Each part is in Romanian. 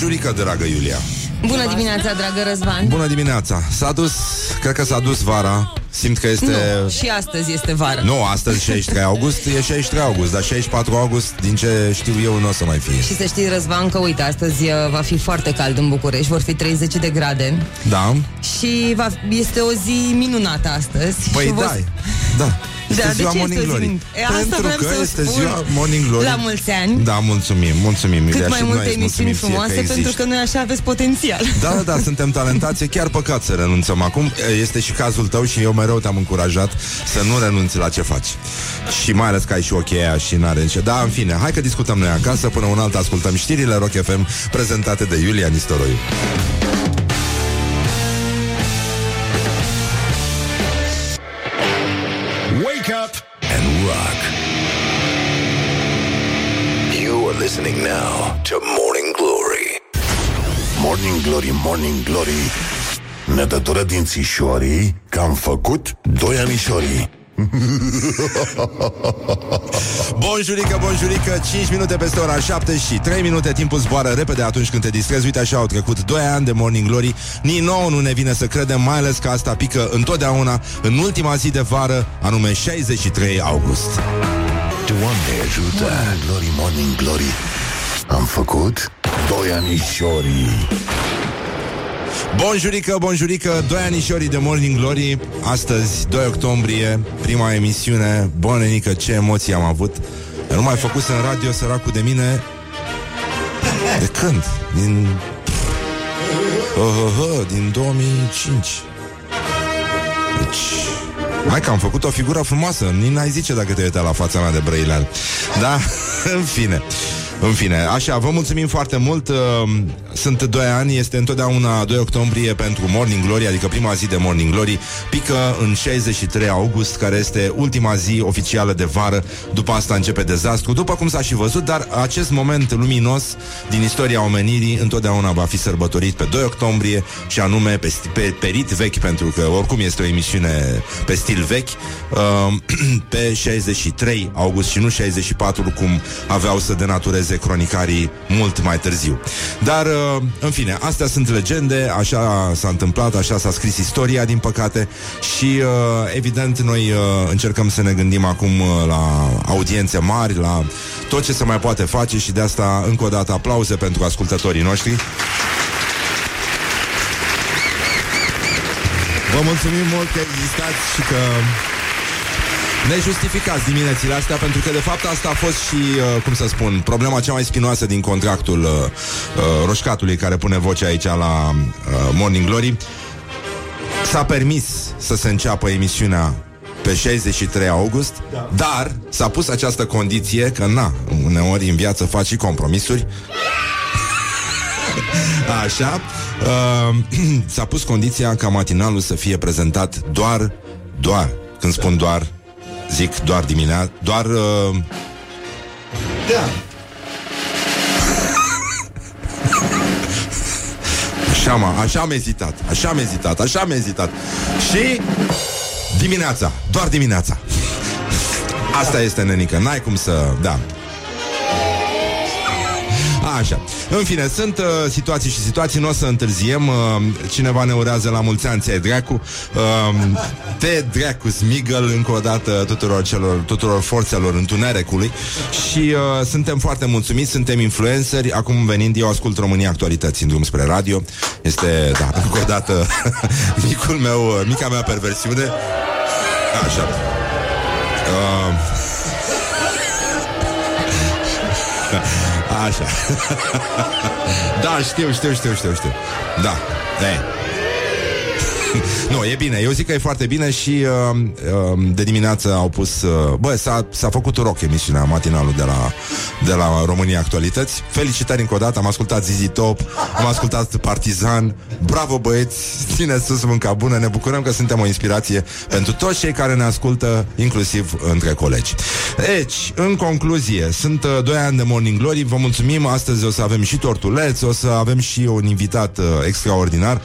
Bonjurică, dragă Iulia. Bună dimineața, dragă Răzvan. Bună dimineața. S-a dus, cred că s-a dus vara. Simt că este... Nu, și astăzi este vară. Nu, astăzi 63 august, e 63 august, dar 64 august, din ce știu eu, nu o să mai fie. Și să știi, Răzvan, că uite, astăzi va fi foarte cald în București, vor fi 30 de grade. Da. Și va... este o zi minunată astăzi. Păi da, da. Este ziua Morning Glory. Pentru că este ziua Morning Glory. La mulți ani. Da, mulțumim, mulțumim. Cât mai multe emisiuni frumoase, pentru că noi așa aveți potențial. Da, da, suntem talentați. Chiar păcat să renunțăm acum. Este și cazul tău și eu mereu te-am încurajat să nu renunți la ce faci. Și mai ales că ai și ocheia și n-are nicio. Da, în fine, hai că discutăm noi acasă. Până un altă ascultăm știrile Rock FM prezentate de Iulia Nistoroiu. You are listening now to Morning Glory. Morning Glory, Morning Glory. Ne tătură dințișorii că am făcut doi anișorii. Bonjurică, bonjurică. 5 minute peste ora 7 și 3 minute. Timpul zboară repede atunci când te distrezi. Uite așa au trecut 2 ani de Morning Glory. Nici nouă nu ne vine să credem, mai ales că asta pică întotdeauna în ultima zi de vară, anume 63 august. Doamne ajută. Morning Glory, Morning Glory. Am făcut doi anișorii. Bonjurică, bonjurică, doi anișorii de Morning Glory. Astăzi, 2 octombrie, prima emisiune. Bonenică, ce emoții am avut. Eu nu mai făcuse în radio, săracul de mine. De când? Din 2005. Deci... Hai că am făcut o figură frumoasă. Nici n-ai zice dacă te uita la fața mea de brăilean. Da, în fine. În fine, așa, vă mulțumim foarte mult. Sunt 2 ani, este întotdeauna 2 octombrie pentru Morning Glory, adică prima zi de Morning Glory, pică în 63 august, care este ultima zi oficială de vară. După asta începe dezastru, după cum s-a și văzut, dar acest moment luminos din istoria omenirii întotdeauna va fi sărbătorit pe 2 octombrie, și anume pe perit vechi, pentru că oricum este o emisiune pe stil vechi, pe 63 august și nu 64, cum aveau să denatureze cronicarii mult mai târziu. Dar, în fine, astea sunt legende, așa s-a întâmplat, așa s-a scris istoria, din păcate, și, evident, noi încercăm să ne gândim acum la audiențe mari, la tot ce se mai poate face, și de asta, încă o dată, aplauze pentru ascultătorii noștri. Vă mulțumim mult că existați și că... ne justificați diminețile astea, pentru că de fapt asta a fost și, cum să spun, problema cea mai spinoasă din contractul roșcatului care pune voce aici la Morning Glory. S-a permis să se înceapă emisiunea pe 63 august, da. Dar s-a pus această condiție că, na, uneori în viață faci și compromisuri. Așa. S-a pus condiția ca matinalul să fie prezentat doar, când spun doar, zic doar dimineața, doar... Da. Așa am ezitat. Și dimineața, doar dimineața. Asta este, nenică, n-ai cum să... Da. Așa. În fine, sunt situații și situații, nu o să întârziem. Cineva ne urează la mulți ani, ți-ai dracu. Te dracu Smigel, încă o dată tuturor forțelor întunericului. Și suntem foarte mulțumiți, suntem influenceri. Acum venind, eu ascult România Actualități în drum spre radio. Este, da, încă o dată mica mea perversiune. Așa. Așa. Da, știu. Da, e. Nu, e bine, eu zic că e foarte bine. Și de dimineață au pus s-a făcut rock emisiunea, matinalul de la România Actualități. Felicitări încă o dată, am ascultat ZZ Top, am ascultat Partizan. Bravo, băieți, ține sus mânca bună. Ne bucurăm că suntem o inspirație pentru toți cei care ne ascultă, inclusiv între colegi. Deci, în concluzie, sunt 2 ani de Morning Glory. Vă mulțumim, astăzi o să avem și tortuleți, o să avem și un invitat extraordinar.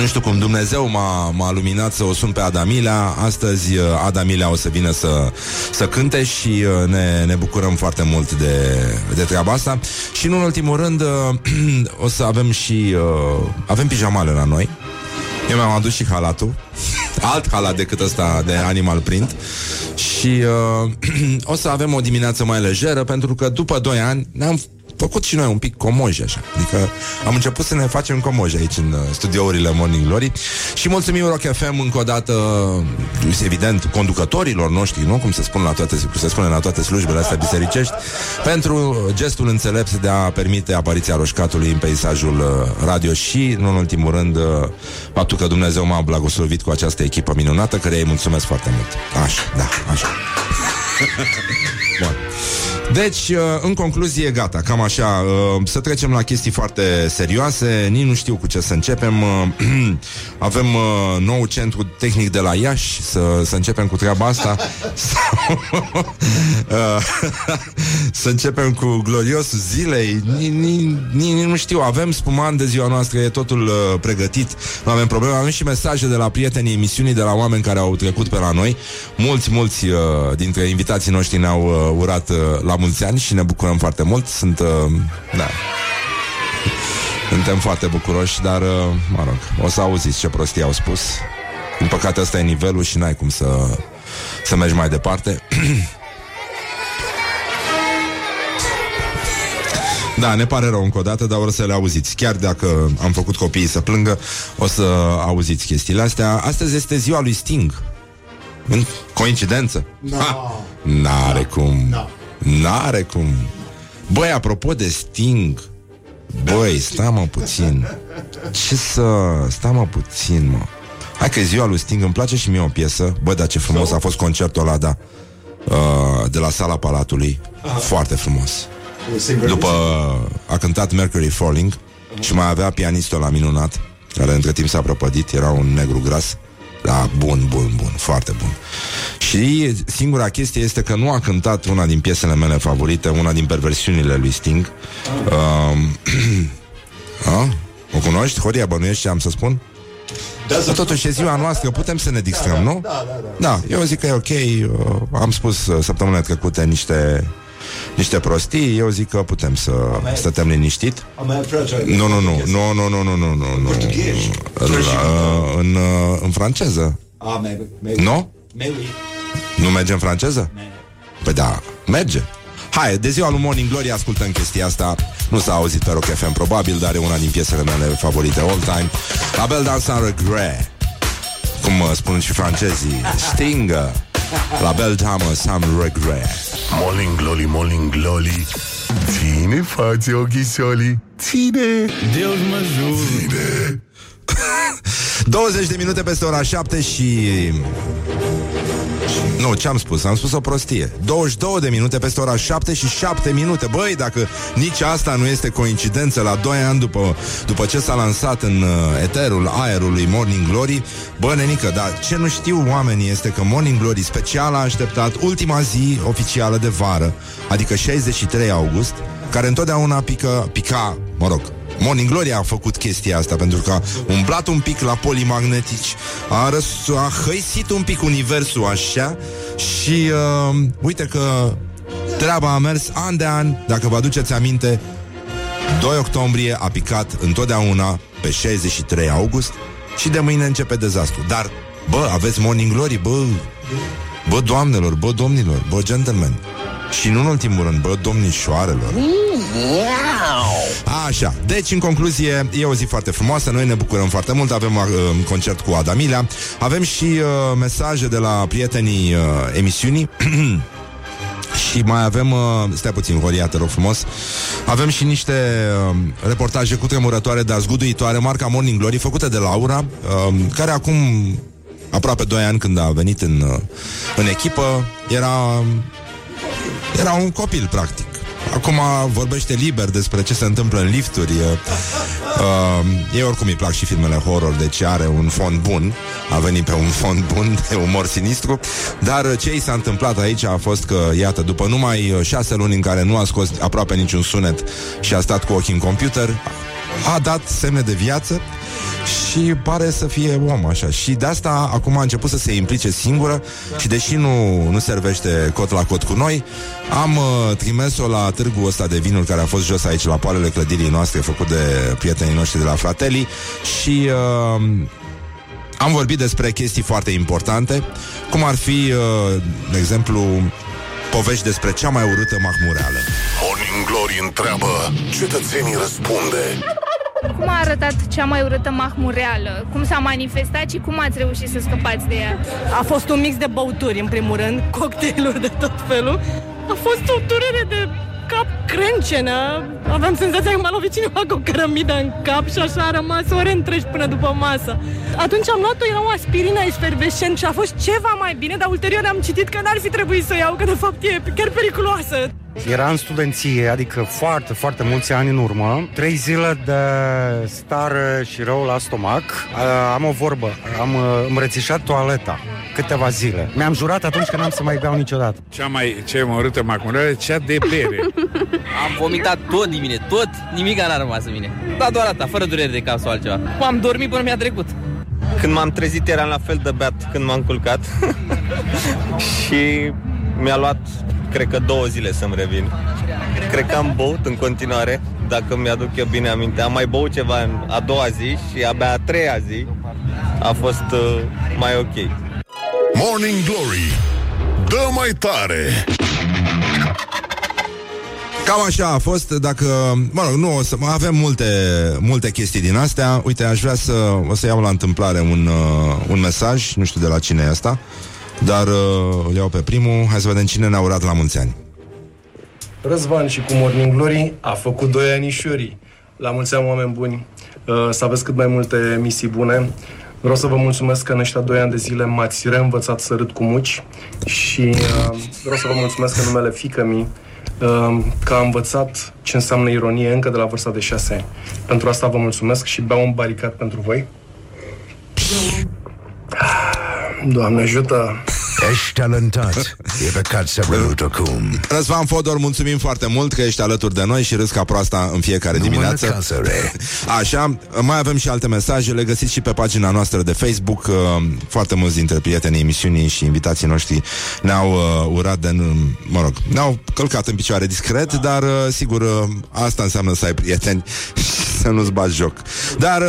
Nu știu cum, Dumnezeu m-a luminat să o sun pe Ada Milea. Astăzi Ada Milea o să vină să cânte și ne bucurăm foarte mult de treaba asta. Și în ultimul rând o să avem și avem pijamale la noi. Eu mi-am adus și halatul, alt halat decât ăsta de Animal Print. Și o să avem o dimineață mai lejeră, pentru că după 2 ani ne-am făcut și noi un pic comoji așa. Adică am început să ne facem comoji aici în studiourile Morning Glory. Și mulțumim Rock FM încă o dată, evident, conducătorilor noștri, nu? Cum se spune la toate slujbele astea bisericești, pentru gestul înțelept de a permite apariția roșcatului în peisajul radio. Și, nu în ultimul rând, faptul că Dumnezeu m-a blagoslovit cu această echipă minunată, care îi mulțumesc foarte mult. Așa, da, așa. Bun. Deci, în concluzie, gata, cam așa. Să trecem la chestii foarte serioase. Nici nu știu cu ce să începem. Avem nou centru tehnic de la Iași. Să începem cu treaba asta. Să începem cu gloriosul zilei. Nu știu, avem spuman de ziua noastră. E totul pregătit. Nu avem probleme. Avem și mesaje de la prietenii emisiunii, de la oameni care au trecut pe la noi. Mulți dintre invitații noștri ne-au urat la mulți ani și ne bucurăm foarte mult. Da. Suntem foarte bucuroși, dar, mă rog, o să auziți ce prostii au spus. Din păcate, ăsta e nivelul și n-ai cum să mergi mai departe. Da, ne pare rău încă o dată, dar o să le auziți. Chiar dacă am făcut copiii să plângă, o să auziți chestiile astea. Astăzi este ziua lui Sting. Coincidență? No. N-are cum. No. N-are cum. Băi, apropo de Sting, băi, stai mă puțin, mă. Hai că ziua lui Sting, îmi place și mie o piesă. Bă, dar ce frumos a fost concertul ăla, da, de la Sala Palatului. Aha. Foarte frumos. După a cântat Mercury Falling. Aha. Și mai avea pianistul ăla minunat, care între timp s-a prăpădit. Era un negru gras. Da, bun, foarte bun. Și singura chestie este că nu a cântat una din piesele mele favorite, una din perversiunile lui Sting. O cunoști? Horia, bănuiești ce am să spun? Da, totuși e ziua noastră, putem să ne distrăm, nu? Da, eu zic că e ok. Am spus săptămâna trecute niște prostii, eu zic că putem să stăm liniștit. Nu. În franceză. Nu? Nu merge în franceză? Păi da, merge. Hai, de ziua lui Morning Glory ascultăm chestia asta. Nu s-a auzit pe Rock FM probabil, dar e una din piesele mele favorite all time. La belle dans sans regret, cum spun și francezii, Stingă. La belle dame sans regret. Morning Glory, Morning Glory, ține față ochișolii, ține. Deus mă jur. 20 de minute peste ora 7 și... Nu, ce-am spus? Am spus o prostie. 22 de minute peste ora 7 și 7 minute. Băi, dacă nici asta nu este coincidență, la 2 ani după ce s-a lansat în eterul aerului Morning Glory, bă, nenică, dar ce nu știu oamenii este că Morning Glory special a așteptat ultima zi oficială de vară, adică 63 august, care întotdeauna pica, mă rog, Morning Glory a făcut chestia asta, pentru că a umblat un pic la polii magnetici, a hăisit un pic universul așa. Și uite că treaba a mers an de an. Dacă vă aduceți aminte, 2 octombrie a picat întotdeauna pe 63 august. Și de mâine începe dezastru. Dar, bă, aveți Morning Glory, bă, doamnelor, bă, domnilor, bă, gentlemen. Și nu în ultimul rând, bă, domnișoarelor. Așa, deci în concluzie e o zi foarte frumoasă, noi ne bucurăm foarte mult. Avem concert cu Ada Milea. Avem și mesaje de la prietenii emisiunii. Și mai avem, stai puțin, Horia, te rog frumos. Avem și niște reportaje cutremurătoare, dar zguduitoare, marca Morning Glory, făcute de Laura, care acum aproape 2 ani, când a venit în echipă, era un copil, practic. Acum vorbește liber despre ce se întâmplă în lifturi. Eu oricum îi plac și filmele horror, deci are un fond bun. A venit pe un fond bun de umor sinistru. Dar ce i s-a întâmplat aici a fost că, iată, după numai 6 luni în care nu a scos aproape niciun sunet și a stat cu ochii în computer, a dat semne de viață și pare să fie om așa. Și de asta acum a început să se implice singură și deși nu servește cot la cot cu noi, am trimis-o la târgul ăsta de vinuri care a fost jos aici la poalele clădirii noastre, făcut de prietenii noștri de la Fratelli. Și am vorbit despre chestii foarte importante, cum ar fi, de exemplu, povești despre cea mai urâtă mahmureală. Morning Glory întreabă, cetățenii răspunde. Cum a arătat cea mai urâtă mahmureală? Cum s-a manifestat și cum ați reușit să scăpați de ea? A fost un mix de băuturi, în primul rând, cocktailuri de tot felul. A fost o durere de cap crâncenă. Aveam senzația că m-a lovit cineva cu o cărămidă în cap și așa a rămas ore întregi până după masă. Atunci am luat-o, era o aspirină efervescent și a fost ceva mai bine, dar ulterior am citit că n-ar fi trebuit să o iau, că de fapt e chiar periculoasă. Era în studenție, adică foarte, foarte mulți ani în urmă. 3 zile de stare și rău la stomac. Am o vorbă, am îmbrățișat toaleta câteva zile. Mi-am jurat atunci că n-am să mai beau niciodată. Cea mai urâtă macunare, cea de bere. Am vomitat tot din mine, tot, nimica n-a rămas în mine. Da, doar asta, fără durere de cap sau altceva. Am dormit până mi-a trecut. Când m-am trezit eram la fel de beat când m-am culcat. Și mi-a luat... Cred că 2 zile să-mi revin. Cred că am băut în continuare, dacă mi-aduc eu bine aminte. Am mai băut ceva a 2-a zi și abia a 3-a zi a fost mai ok. Morning Glory, dă mai tare! Cam așa a fost, dacă... Mă rog, nu, o să... avem multe chestii din astea. Uite, aș vrea să... O să iau la întâmplare un mesaj, nu știu de la cine e asta. Dar îl iau pe primul. Hai să vedem cine ne-a urat la mulți ani. Răzvan și cu Morning Glory a făcut 2 anișorii. La mulți ani, oameni buni. Să aveți cât mai multe emisii bune. Vreau să vă mulțumesc că în ăștia 2 ani de zile m-ați reînvățat să râd cu muci. Și vreau să vă mulțumesc în numele fiică-mii că a învățat ce înseamnă ironie încă de la vârsta de 6 ani. Pentru asta vă mulțumesc și beau un baricat pentru voi. Doamne ajută! Ești talentat, e păcat să râd acum. Răzvan Fodor, mulțumim foarte mult că ești alături de noi și râzi ca proasta în fiecare dimineață. Așa, mai avem și alte mesaje, le găsiți și pe pagina noastră de Facebook. Foarte mulți dintre prietenii emisiunii și invitații noștri ne-au urat de... Mă rog, ne-au călcat în picioare discret, dar sigur, asta înseamnă să ai prieteni și să nu-ți bagi joc. Dar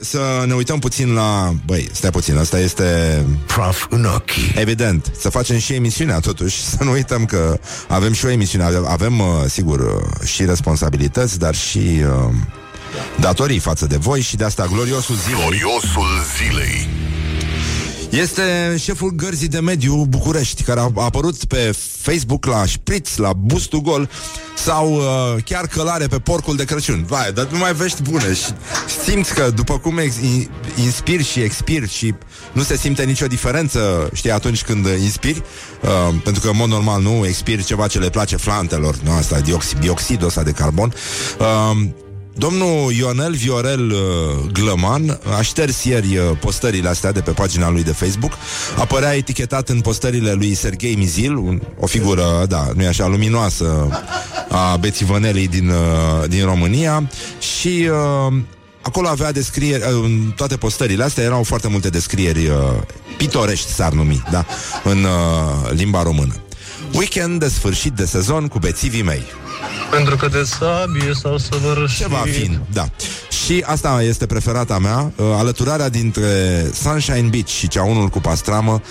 să ne uităm puțin la... Băi, stai puțin, asta este... Prof în ochi. Evident, să facem și emisiunea totuși, să nu uităm că avem și o emisiune, avem, sigur, și responsabilități, dar și datorii față de voi și de asta gloriosul zilei. Este șeful gărzii de mediu București, care a apărut pe Facebook la șpriț, la bustul gol sau chiar călare pe porcul de Crăciun. Vai, dar nu mai vești bune și simți că după cum inspiri și expiri și nu se simte nicio diferență, știi, atunci când inspiri, pentru că în mod normal nu expiri ceva ce le place flantelor, nu, asta, dioxidul ăsta de carbon. Domnul Ionel Viorel Glăman a șters ieri postările astea de pe pagina lui de Facebook. Apărea etichetat în postările lui Serghei Mizil, o figură, da, nu-i așa, luminoasă a bețivănelii din România. Și acolo avea descrieri, în toate postările astea erau foarte multe descrieri pitorești, s-ar numi, da, în limba română. Weekend de sfârșit de sezon cu bețivii mei. Pentru că de sabie s-au săvârșit. Ceva fin, da. Și asta este preferata mea. Alăturarea dintre Sunshine Beach și ceaunul cu pastramă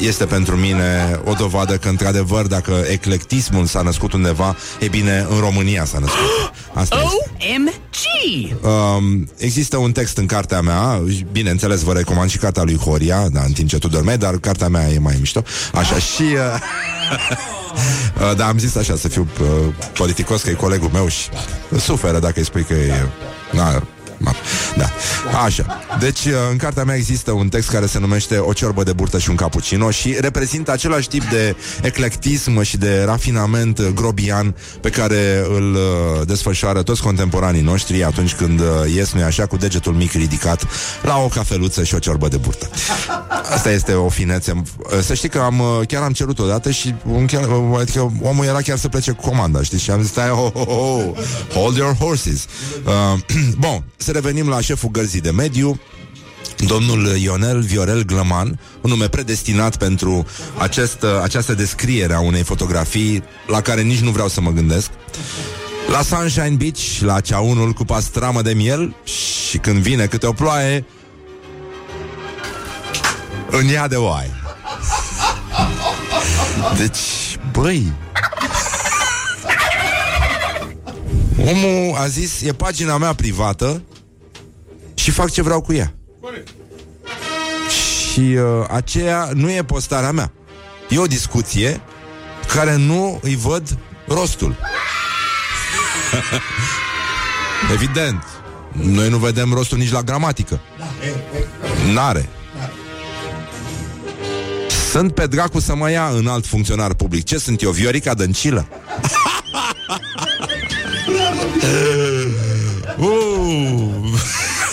este pentru mine o dovadă că, într-adevăr, dacă eclectismul s-a născut undeva, e bine, în România s-a născut. Asta este. Există un text în cartea mea. Bineînțeles, vă recomand și cartea lui Horia, da, în timp ce tu dormeai, dar cartea mea e mai mișto. Așa și... dar am zis așa, să fiu politicos, că e colegul meu și suferă dacă îi spui că e... Na, Da. Așa. Deci, în cartea mea există un text care se numește O ciorbă de burtă și un cappuccino și reprezintă același tip de eclectism și de rafinament grobian pe care îl desfășoară toți contemporanii noștri atunci când ies, nu-i așa, cu degetul mic ridicat la o cafeluță și o ciorbă de burtă. Asta este o finețe. Să știi că chiar am cerut odată și adică omul era chiar să plece cu comanda, știi? Și am zis, stai, hold your horses. Bun, să revenim la șeful gărzii de mediu, domnul Ionel Viorel Glăman, un nume predestinat pentru această descriere a unei fotografii la care nici nu vreau să mă gândesc. La Sunshine Beach, la ceaunul cu pastramă de miel și când vine câte o ploaie, în ea de oai. Deci, băi, omul a zis, e pagina mea privată și fac ce vreau cu ea. Corect. Și aceea nu e postarea mea. E o discuție care nu îi văd rostul. Evident, noi nu vedem rostul nici la gramatică. N-are. Sunt pe dracu să mă ia în alt funcționar public. Ce sunt eu, Viorica Dăncilă?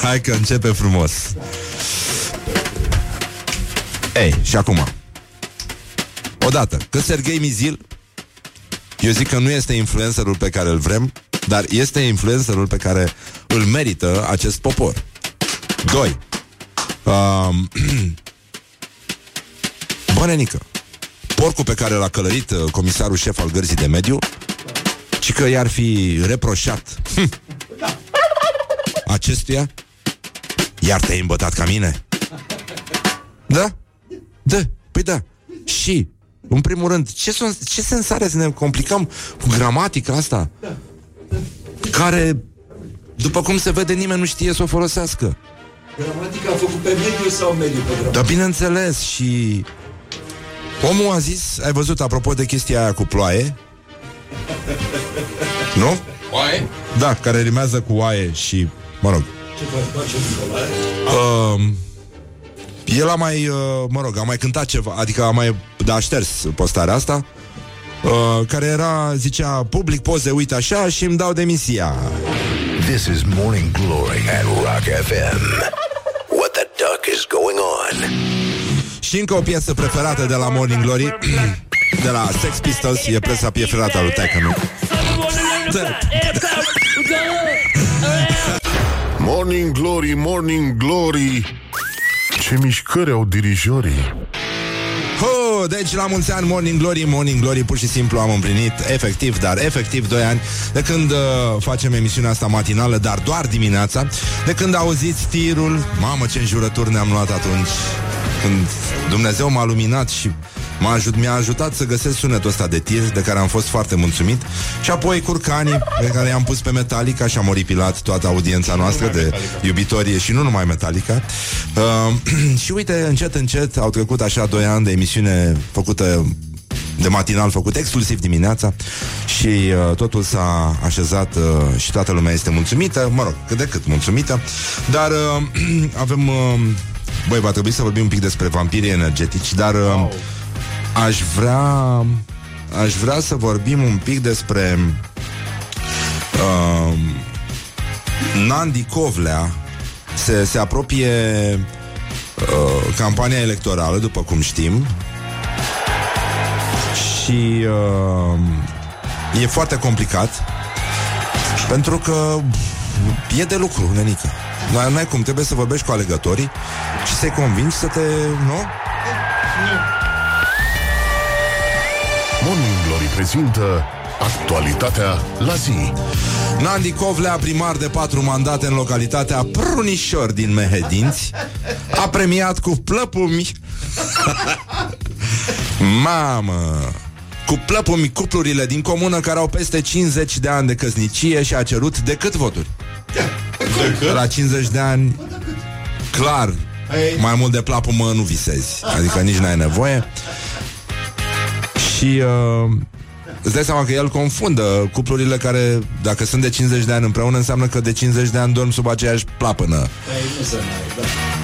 Hai că începe frumos. Ei, și acum, odată, că Serghei Mizil, eu zic că nu este influencerul pe care îl vrem, dar este influencerul pe care îl merită acest popor. 2. Bănenică, porcul pe care l-a călărit comisarul șef al gărzii de mediu, ci că i-ar fi reproșat acestuia, iar te-ai îmbătat ca mine. Da? Da, păi da. Și, în primul rând, ce sens are să ne complicăm cu gramatica asta, care, după cum se vede, nimeni nu știe să o folosească. Gramatica a făcut pe mediu sau mediu pe gramatica? Da, bineînțeles. Și omul a zis, ai văzut, apropo de chestia aia cu ploaie, nu? Oaie? Da, care rimează cu oaie și, mă rog, el a mai, mă rog, a mai cântat ceva, adică a mai, da, a șters postarea asta, care era, zicea, public poze, uite așa și îmi dau demisia. This is Morning Glory at Rock FM. What the duck is going on? Și încă o piesă preferată de la Morning Glory, de la Sex Pistols, e piesa preferată a lui Tecănu. Morning Glory, Morning Glory, ce mișcări au dirijorii. Deci la mulți ani, Morning Glory, Morning Glory. Pur și simplu am împlinit efectiv 2 ani de când facem emisiunea asta matinală, dar doar dimineața. De când auziți tirul, mamă ce înjurături ne-am luat atunci, când Dumnezeu m-a luminat și mi-a ajutat să găsesc sunetul ăsta de tir, de care am fost foarte mulțumit. Și apoi curcanii pe care i-am pus pe Metallica și am oripilat toată audiența noastră de Metallica iubitorie și nu numai Metallica. Și uite, încet au trecut așa 2 ani de emisiune făcută de matinal, făcut exclusiv dimineața. Și totul s-a așezat și toată lumea este mulțumită. Mă rog, cât de cât mulțumită. Dar avem... Băi, va trebui să vorbim un pic despre vampirii energetici, dar wow, aș vrea să vorbim un pic despre Nandi Covlea. Se apropie campania electorală, după cum știm. Și e foarte complicat, pentru că e de lucru, nenică. Dar n-ai cum, trebuie să vorbești cu alegătorii și să-i convingi să te... Nu? Morning Glory prezintă actualitatea la zi. Nandi Covlea, primar de 4 mandate în localitatea Prunișor din Mehedinți, a premiat cu plăpumi mamă, cu plăpumi cuplurile din comună care au peste 50 de ani de căsnicie și a cerut de cât voturi? La 50 de ani, clar, mai mult de plapumă nu visezi, adică nici n-ai nevoie. Și Îți dai seama că el confundă cuplurile care, dacă sunt de 50 de ani împreună, înseamnă că de 50 de ani dorm sub aceeași plapână.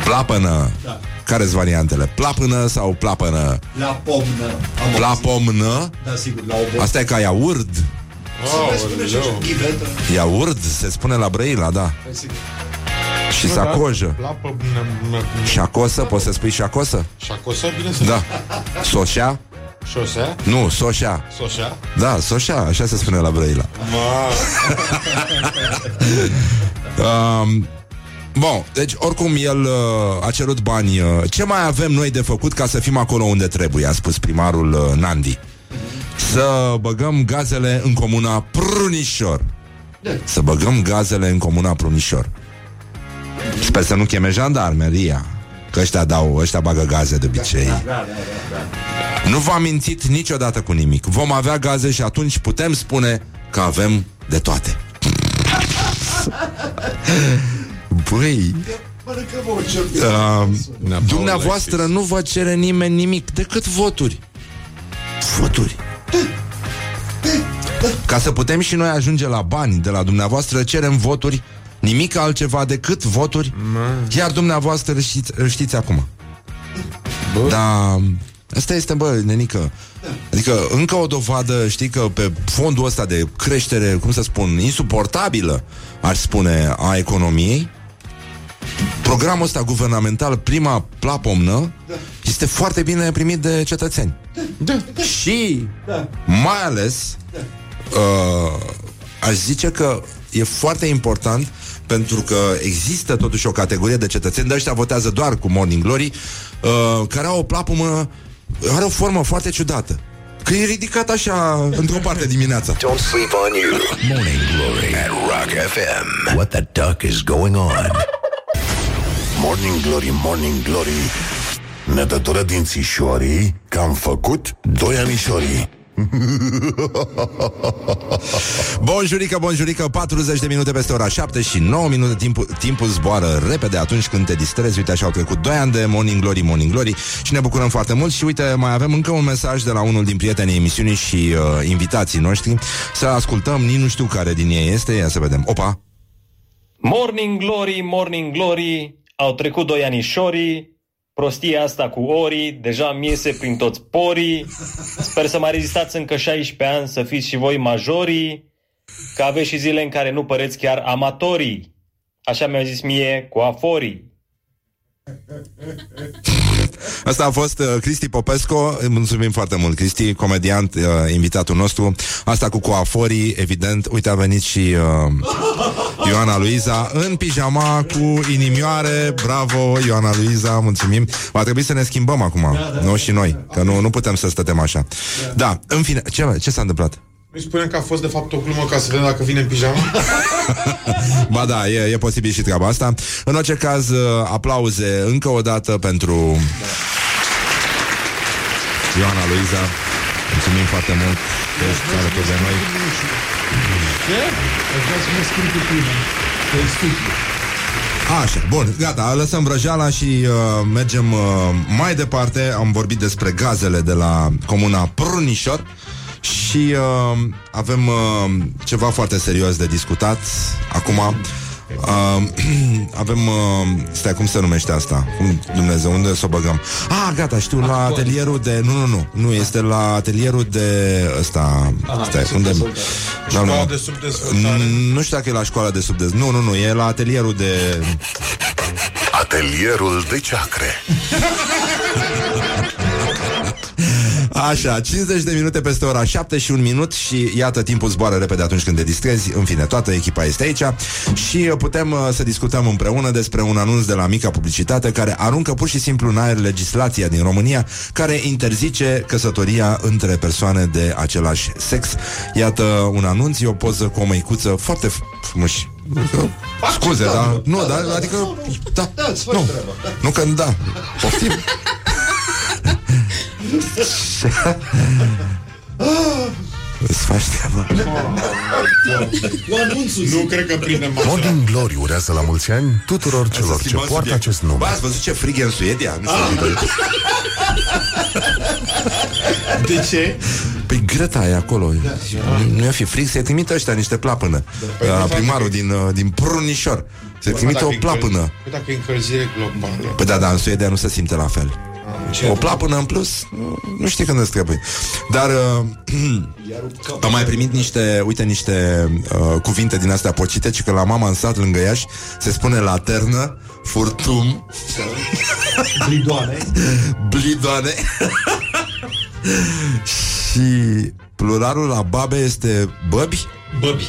Plapână. Da. Care-s variantele? Plapână sau plapână? La pomnă. La pomnă? Da, sigur, la obor. Asta e ca iaurt. Iaurt se spune la Brăila, da. Și sacojă. Șacosă, poți să spui șacosă? Șacosă, bineînțeles. Da. Soșea? Șosea? Nu, soșea. Soșea? Da, soșea, așa se spune la Brăila. Bun, deci oricum el a cerut bani. Ce mai avem noi de făcut ca să fim acolo unde trebuie, a spus primarul Nandi. Să băgăm gazele în comuna Prunișor. Să băgăm gazele în comuna Prunișor. Sper să nu cheme jandarmeria, că ăștia dau, ăștia bagă gaze de obicei. Nu v-am mințit niciodată cu nimic. Vom avea gaze și atunci putem spune că avem de toate. Băi, dumneavoastră nu vă cere nimeni nimic decât voturi. Voturi. Ca să putem și noi ajunge la bani de la dumneavoastră, cerem voturi. Nimic altceva decât voturi. Iar dumneavoastră știți acum. Dar asta este, bă, nenică. Adică încă o dovadă, știi, că pe fondul ăsta de creștere, cum să spun, insuportabilă, aș spune, a economiei, programul ăsta guvernamental, prima plapomnă, este foarte bine primit de cetățeni. Și mai ales aș zice că e foarte important, pentru că există totuși o categorie de cetățeni, de ăștia votează doar cu Morning Glory, care au o plapumă, are o formă foarte ciudată. Că e ridicat așa, într-o parte dimineața. Don't sleep on you. Morning Glory at Rock FM. What the duck is going on? Morning Glory, Morning Glory, ne dătură dințișorii că am făcut doi anișorii. Bonjurică, bonjurică, 40 de minute peste ora 7 și 9 minute. Timpul zboară repede atunci când te distrezi. Uite, așa au trecut 2 ani de Morning Glory, Morning Glory și ne bucurăm foarte mult. Și uite, mai avem încă un mesaj de la unul din prietenii emisiunii și invitații noștri. Să ascultăm, nici nu știu care din ei este. Ia să vedem, opa. Morning Glory, Morning Glory, au trecut 2 anișorii. Prostia asta cu orii deja mi iese prin toți porii. Sper să mai rezistați încă 16 ani, să fiți și voi majorii, că aveți și zile în care nu păreți chiar amatorii. Așa mi-au zis mie cu aforii. Asta a fost Cristi Popescu. Mulțumim foarte mult, Cristi, comediant, invitatul nostru. Asta cu coaforii, evident. Uite, a venit și Ioana Luiza în pijama cu inimioare. Bravo, Ioana Luiza, mulțumim. Va trebui să ne schimbăm acum, nu, și noi, că nu putem să stăm așa. Da, în fine, ce s-a întâmplat? Îi spuneam că a fost de fapt o glumă, ca să vedem dacă vine în pijama. Ba da, e posibil și treaba asta. În orice caz, aplauze încă o dată pentru Ioana Luiza. Mulțumim foarte mult că ești alături de noi. Ce? Aș vrea să mă schimb cu tine. Te explic. Așa, bun, gata, lăsăm vrăjeala și mergem mai departe. Am vorbit despre gazele de la comuna Prunișor. Și avem ceva foarte serios de discutat. Acum avem stai, cum se numește asta? Cum, Dumnezeu, unde să o băgăm? Ah, gata, știu, la atelierul de... Nu, este la atelierul de ăsta. Stai, unde... Școala de subdezvoltare. Nu știu dacă e la școala de subdezvoltare. Nu, e la atelierul de... Atelierul de ceacre. Așa, 50 de minute peste ora 7 și un minut. Și iată, timpul zboară repede atunci când te distrezi. În fine, toată echipa este aici și putem să discutăm împreună despre un anunț de la mica publicitate care aruncă pur și simplu în aer legislația din România care interzice căsătoria între persoane de același sex. Iată un anunț, e o poză cu o măicuță foarte frumos. Scuze, dar... Nu, dar adică... Da, nu. Nu că da. Poftim. Îți faci treaba. Nu cred că prindem. Morning Glory urează la mulți ani tuturor celor ce poartă acest nume. Bă, ați văzut ce frig e în Suedia? Nu știu. De ce? Păi Greta e acolo. Nu i-o fi fric, se trimite ăștia niște plapână. Primarul din Prunișor se trimite o plapână. Păi dacă e încălzire globală. Păi da, dar în Suedia nu se simte la fel. O plapână în plus, nu știi când îți trebuie. Dar am mai primit niște, uite, niște cuvinte din astea pocite, ci că la mama în sat lângă Iași se spune laternă, furtum, blidoane, blidoane. Și pluralul la babe este băbi, băbi.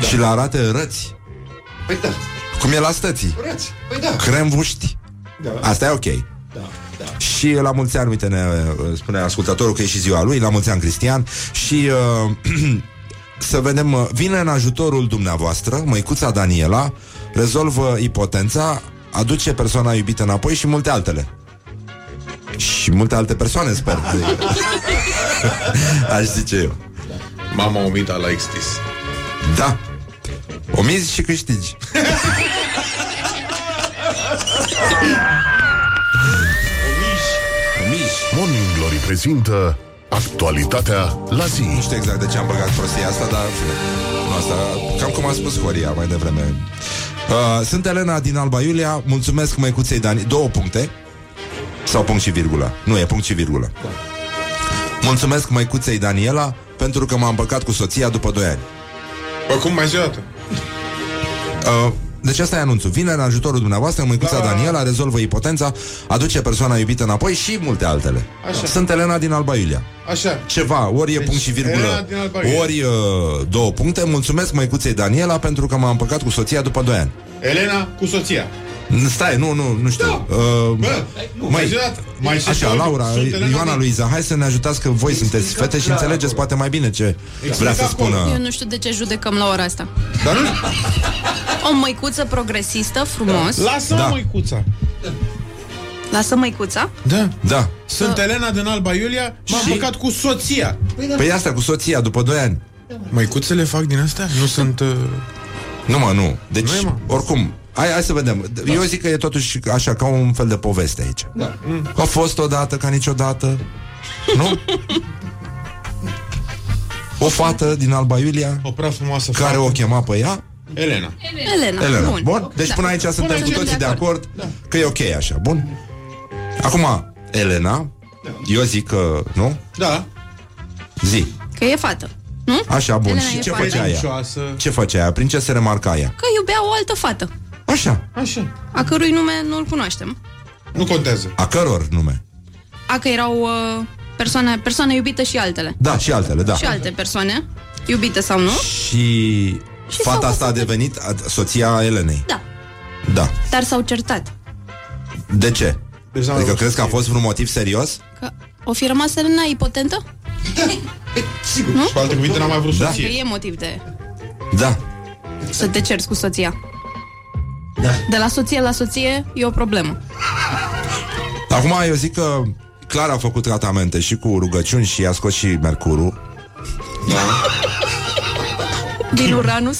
Da. Și la rate răți. Păi da. Cum e la stății? Răți. Păi da. Cremvuști. Da. Asta e ok. Da. Da. Și la mulți ani, uite, ne spune ascultătorul că e și ziua lui, la mulți ani Cristian. Și să vedem, vine în ajutorul dumneavoastră măicuța Daniela, rezolvă impotența, aduce persoana iubită înapoi și multe altele. Și multe alte persoane, sper. Aș zice eu. Mama omita la extis. Da. Omizi și câștigi. Morning Glory prezintă actualitatea la zi. Nu știu exact de ce am băgat prostia asta, dar asta, cam cum a spus Horia mai devreme. Sunt Elena din Alba Iulia. Mulțumesc măicuței Dani. 2 puncte. Sau punct și virgulă. Nu, e punct și virgulă. Da. Mulțumesc măicuței Daniela pentru că m-am împăcat cu soția după 2 ani. Bă, cum mai zi o dată? Deci asta e anunțul. Vine în ajutorul dumneavoastră măicuța Daniela, rezolvă impotența, aduce persoana iubită înapoi și multe altele. Așa. Sunt Elena din Alba Iulia. Așa. Ceva, ori e deci punct și virgulă, ori 2 puncte. Mulțumesc măicuței Daniela pentru că m-a împăcat cu soția după 2 ani. Elena cu soția. Stai, nu știu. Da. Mai așa, Laura, Ioana Luiza, hai să ne ajutați că voi sunteți fete și înțelegeți poate mai bine ce vrea să spună. Eu nu știu de ce judecăm la ora asta. Dar nu? O măicuță progresistă, frumos. Lasă-o măicuța. Lasă măicuța? Da, da. Sunt Elena din Alba Iulia, m-am păcat cu soția. Păi asta, cu soția, după 2 ani. Măicuțele fac din astea? Nu sunt... Nu, mă, nu. Deci, oricum... Hai să vedem. Da. Eu zic că e totuși așa, ca un fel de poveste aici. Da. A fost odată, ca niciodată. Nu? O fată din Alba Iulia, o prea frumoasă care fată. O chema pe ea Elena. Bun. Bun. Deci până aici suntem cu toții de acord. Da. Că e ok așa, bun. Acum, Elena, da. Eu zic că, nu? Da. Zi. Că e fată. Nu? Așa, bun. Elena, și ce făcea ea? Ce făcea ea? Prin ce se remarca ea? Că iubea o altă fată. Așa. A cărui nume nu-l cunoaștem. Nu contează. A căror nume? A că erau persoane iubite și altele. Da, și altele, da. Și alte persoane, iubite sau nu. Și fata asta a devenit soția Elenei. Da. Dar s-au certat. De ce? Adică crezi că a fost vreun motiv serios? Că o fi rămas Elena impotentă? Da. Sigur. Și cu alte cuvinte n-am mai vrut soție. Că e motiv de... Da. Să te cerți cu soția. Da. De la soție la soție e o problemă. Acum eu zic că Clara a făcut tratamente și cu rugăciuni și i-a scos și mercurul. Da. Din Uranus.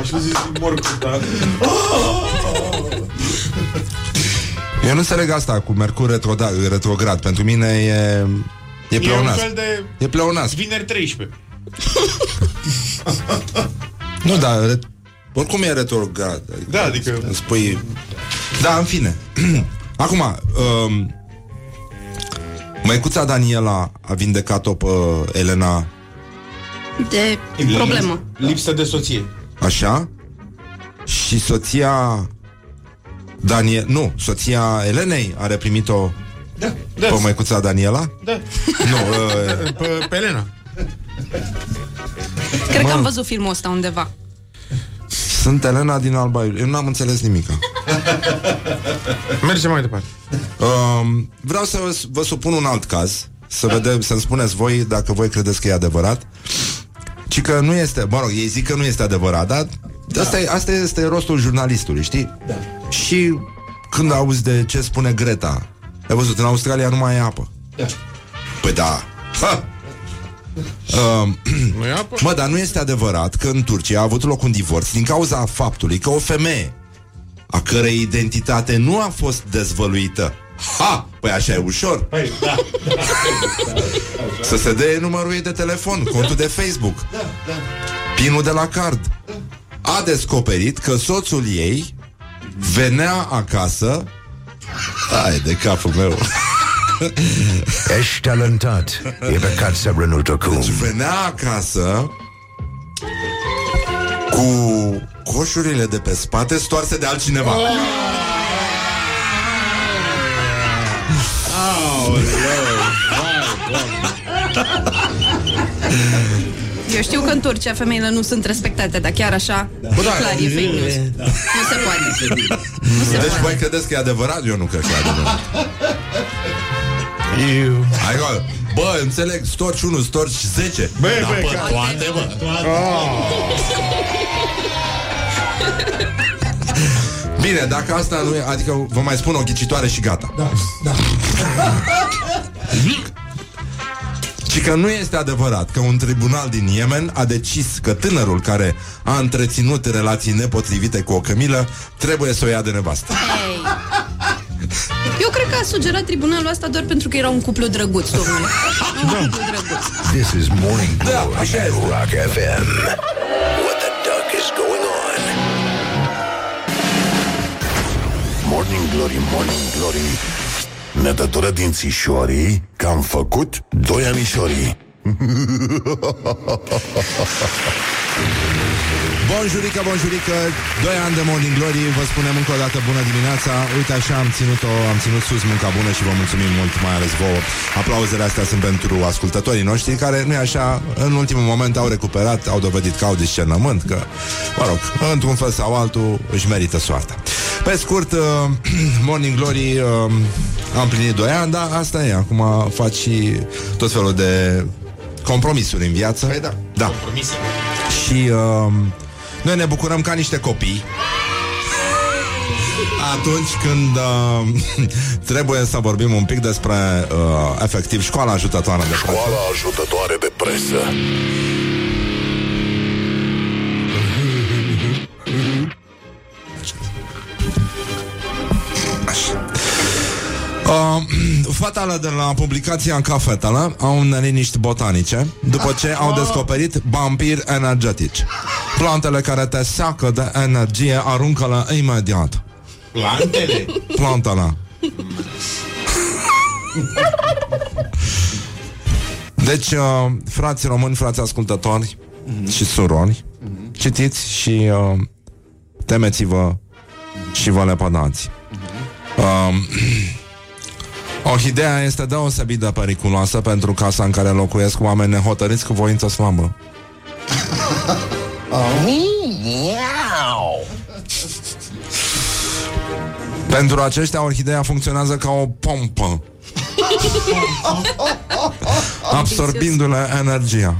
Aș fi zis morcul, da. Eu nu înțeleg asta cu mercur retrograd. Pentru mine e pleonasm. E pleonasm. Vineri 13. Nu, dar... Oricum e retrograd. Da, adică... Spui... Da, în fine. Acum, măicuța Daniela a vindecat-o pe Elena... De problemă. Lipsă de soție. Așa? Și soția... soția Elenei a reprimit-o... Da. Pe măicuța Daniela? Da. Nu, pe Elena. Cred că am văzut filmul ăsta undeva. Sunt Elena din Alba Iulia. Eu n-am înțeles nimic. Mergem mai departe. Vreau să vă supun un alt caz. Să vedem, să-mi spuneți voi dacă voi credeți că e adevărat. Ci că nu este, ei zic că nu este adevărat, dar da. Asta este rostul jurnalistului, știi? Da. Și când auzi de ce spune Greta, ai văzut, în Australia nu mai e apă. Da. Păi da. Dar nu este adevărat că în Turcia a avut loc un divorț din cauza faptului că o femeie a cărei identitate nu a fost dezvăluită Ha! Păi așa e ușor. Păi, da. Să se dea numărul ei de telefon, contul de Facebook, pinul de la card. A descoperit că soțul ei venea acasă. Hai de capul meu. Ești talentat. E păcat să renunți acum. Deci venea acasă cu coșurile de pe spate stoarse de altcineva. Eu știu că în Turcia femeile nu sunt respectate, dar chiar așa, clar, e fake news. Nu se poate. Deci voi credeți că e adevărat? Eu nu cred că e adevărat. Hai că, bă, înțeleg, storci 1, storci 10. Bă, bă, toate, bă. Bine, dacă asta nu e, adică vă mai spun o ghicitoare și gata. Da. Și că nu este adevărat că un tribunal din Yemen a decis că tânărul care a întreținut relații nepotrivite cu o cămilă trebuie să o ia de nevastă. Hey. Eu cred că a sugerat tribunalul asta doar pentru că era un cuplu drăguț, domnule. Un cuplu drăguț. This is Morning Glory at Rock FM. What the duck is going on? Morning Glory, Morning Glory. Ne tătură dințișorii că am făcut doi anișorii. Bonjurică, bonjurică, 2 ani de Morning Glory. Vă spunem încă o dată bună dimineața. Uite așa am ținut sus munca bună și vă mulțumim mult, mai ales vouă. Aplauzele astea sunt pentru ascultătorii noștri care, nu-i așa, în ultimul moment au recuperat, au dovedit că au discernământ, că, mă rog, într-un fel sau altul își merită soarta. Pe scurt, Morning Glory a împlinit 2 ani, dar asta e. Acum faci și tot felul de compromisuri în viață. Păi da. Și noi ne bucurăm ca niște copii atunci când trebuie să vorbim un pic despre efectiv Școala ajutătoare de presă. Fatala de la publicația Cafetala au neliniști botanice după ce au descoperit vampiri energetici. Plantele care te seacă de energie, aruncă-le imediat. Plantele. Deci, frații români, frații ascultători și surori, citiți și temeți-vă și vă lepădați. Orhideea este deosebit de periculoasă pentru casa în care locuiesc oameni nehotărâți cu voință slabă. Pentru aceștia, orhideea funcționează ca o pompă, absorbindu-le energia.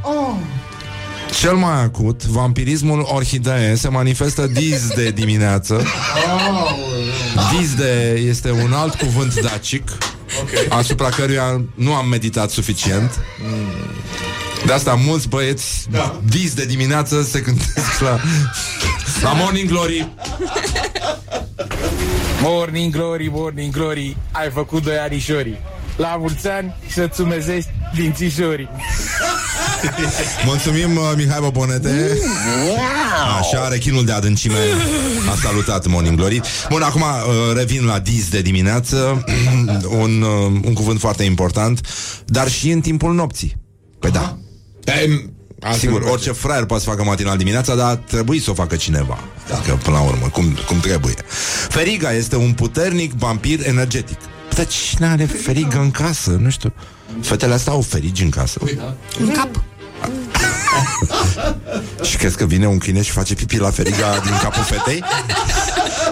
Cel mai acut, vampirismul orhideei se manifestă dis de dimineață. Disde este un alt cuvânt dacic, asupra căruia nu am meditat suficient. De asta mulți băieți dis de dimineață se gândesc la Morning Glory. Morning Glory, Morning Glory, ai făcut doi anișorii. La mulți ani să-ți umezești dințișorii. Mulțumim, Mihai Bobonete. Așa, rechinul de adâncime a salutat Morning Glory. Bun, acum revin la dis de dimineață. Un cuvânt foarte important, dar și în timpul nopții. Păi da. Sigur, orice fraier poate să facă matinal dimineața, dar trebuie să o facă cineva. Dacă, până la urmă, cum trebuie. Feriga este un puternic vampir energetic. Dar cine are ferigă în casă? Nu știu. Fetele astea au ferigi în casă. În cap. Și crezi că vine un câine și face pipi la feriga din capul fetei?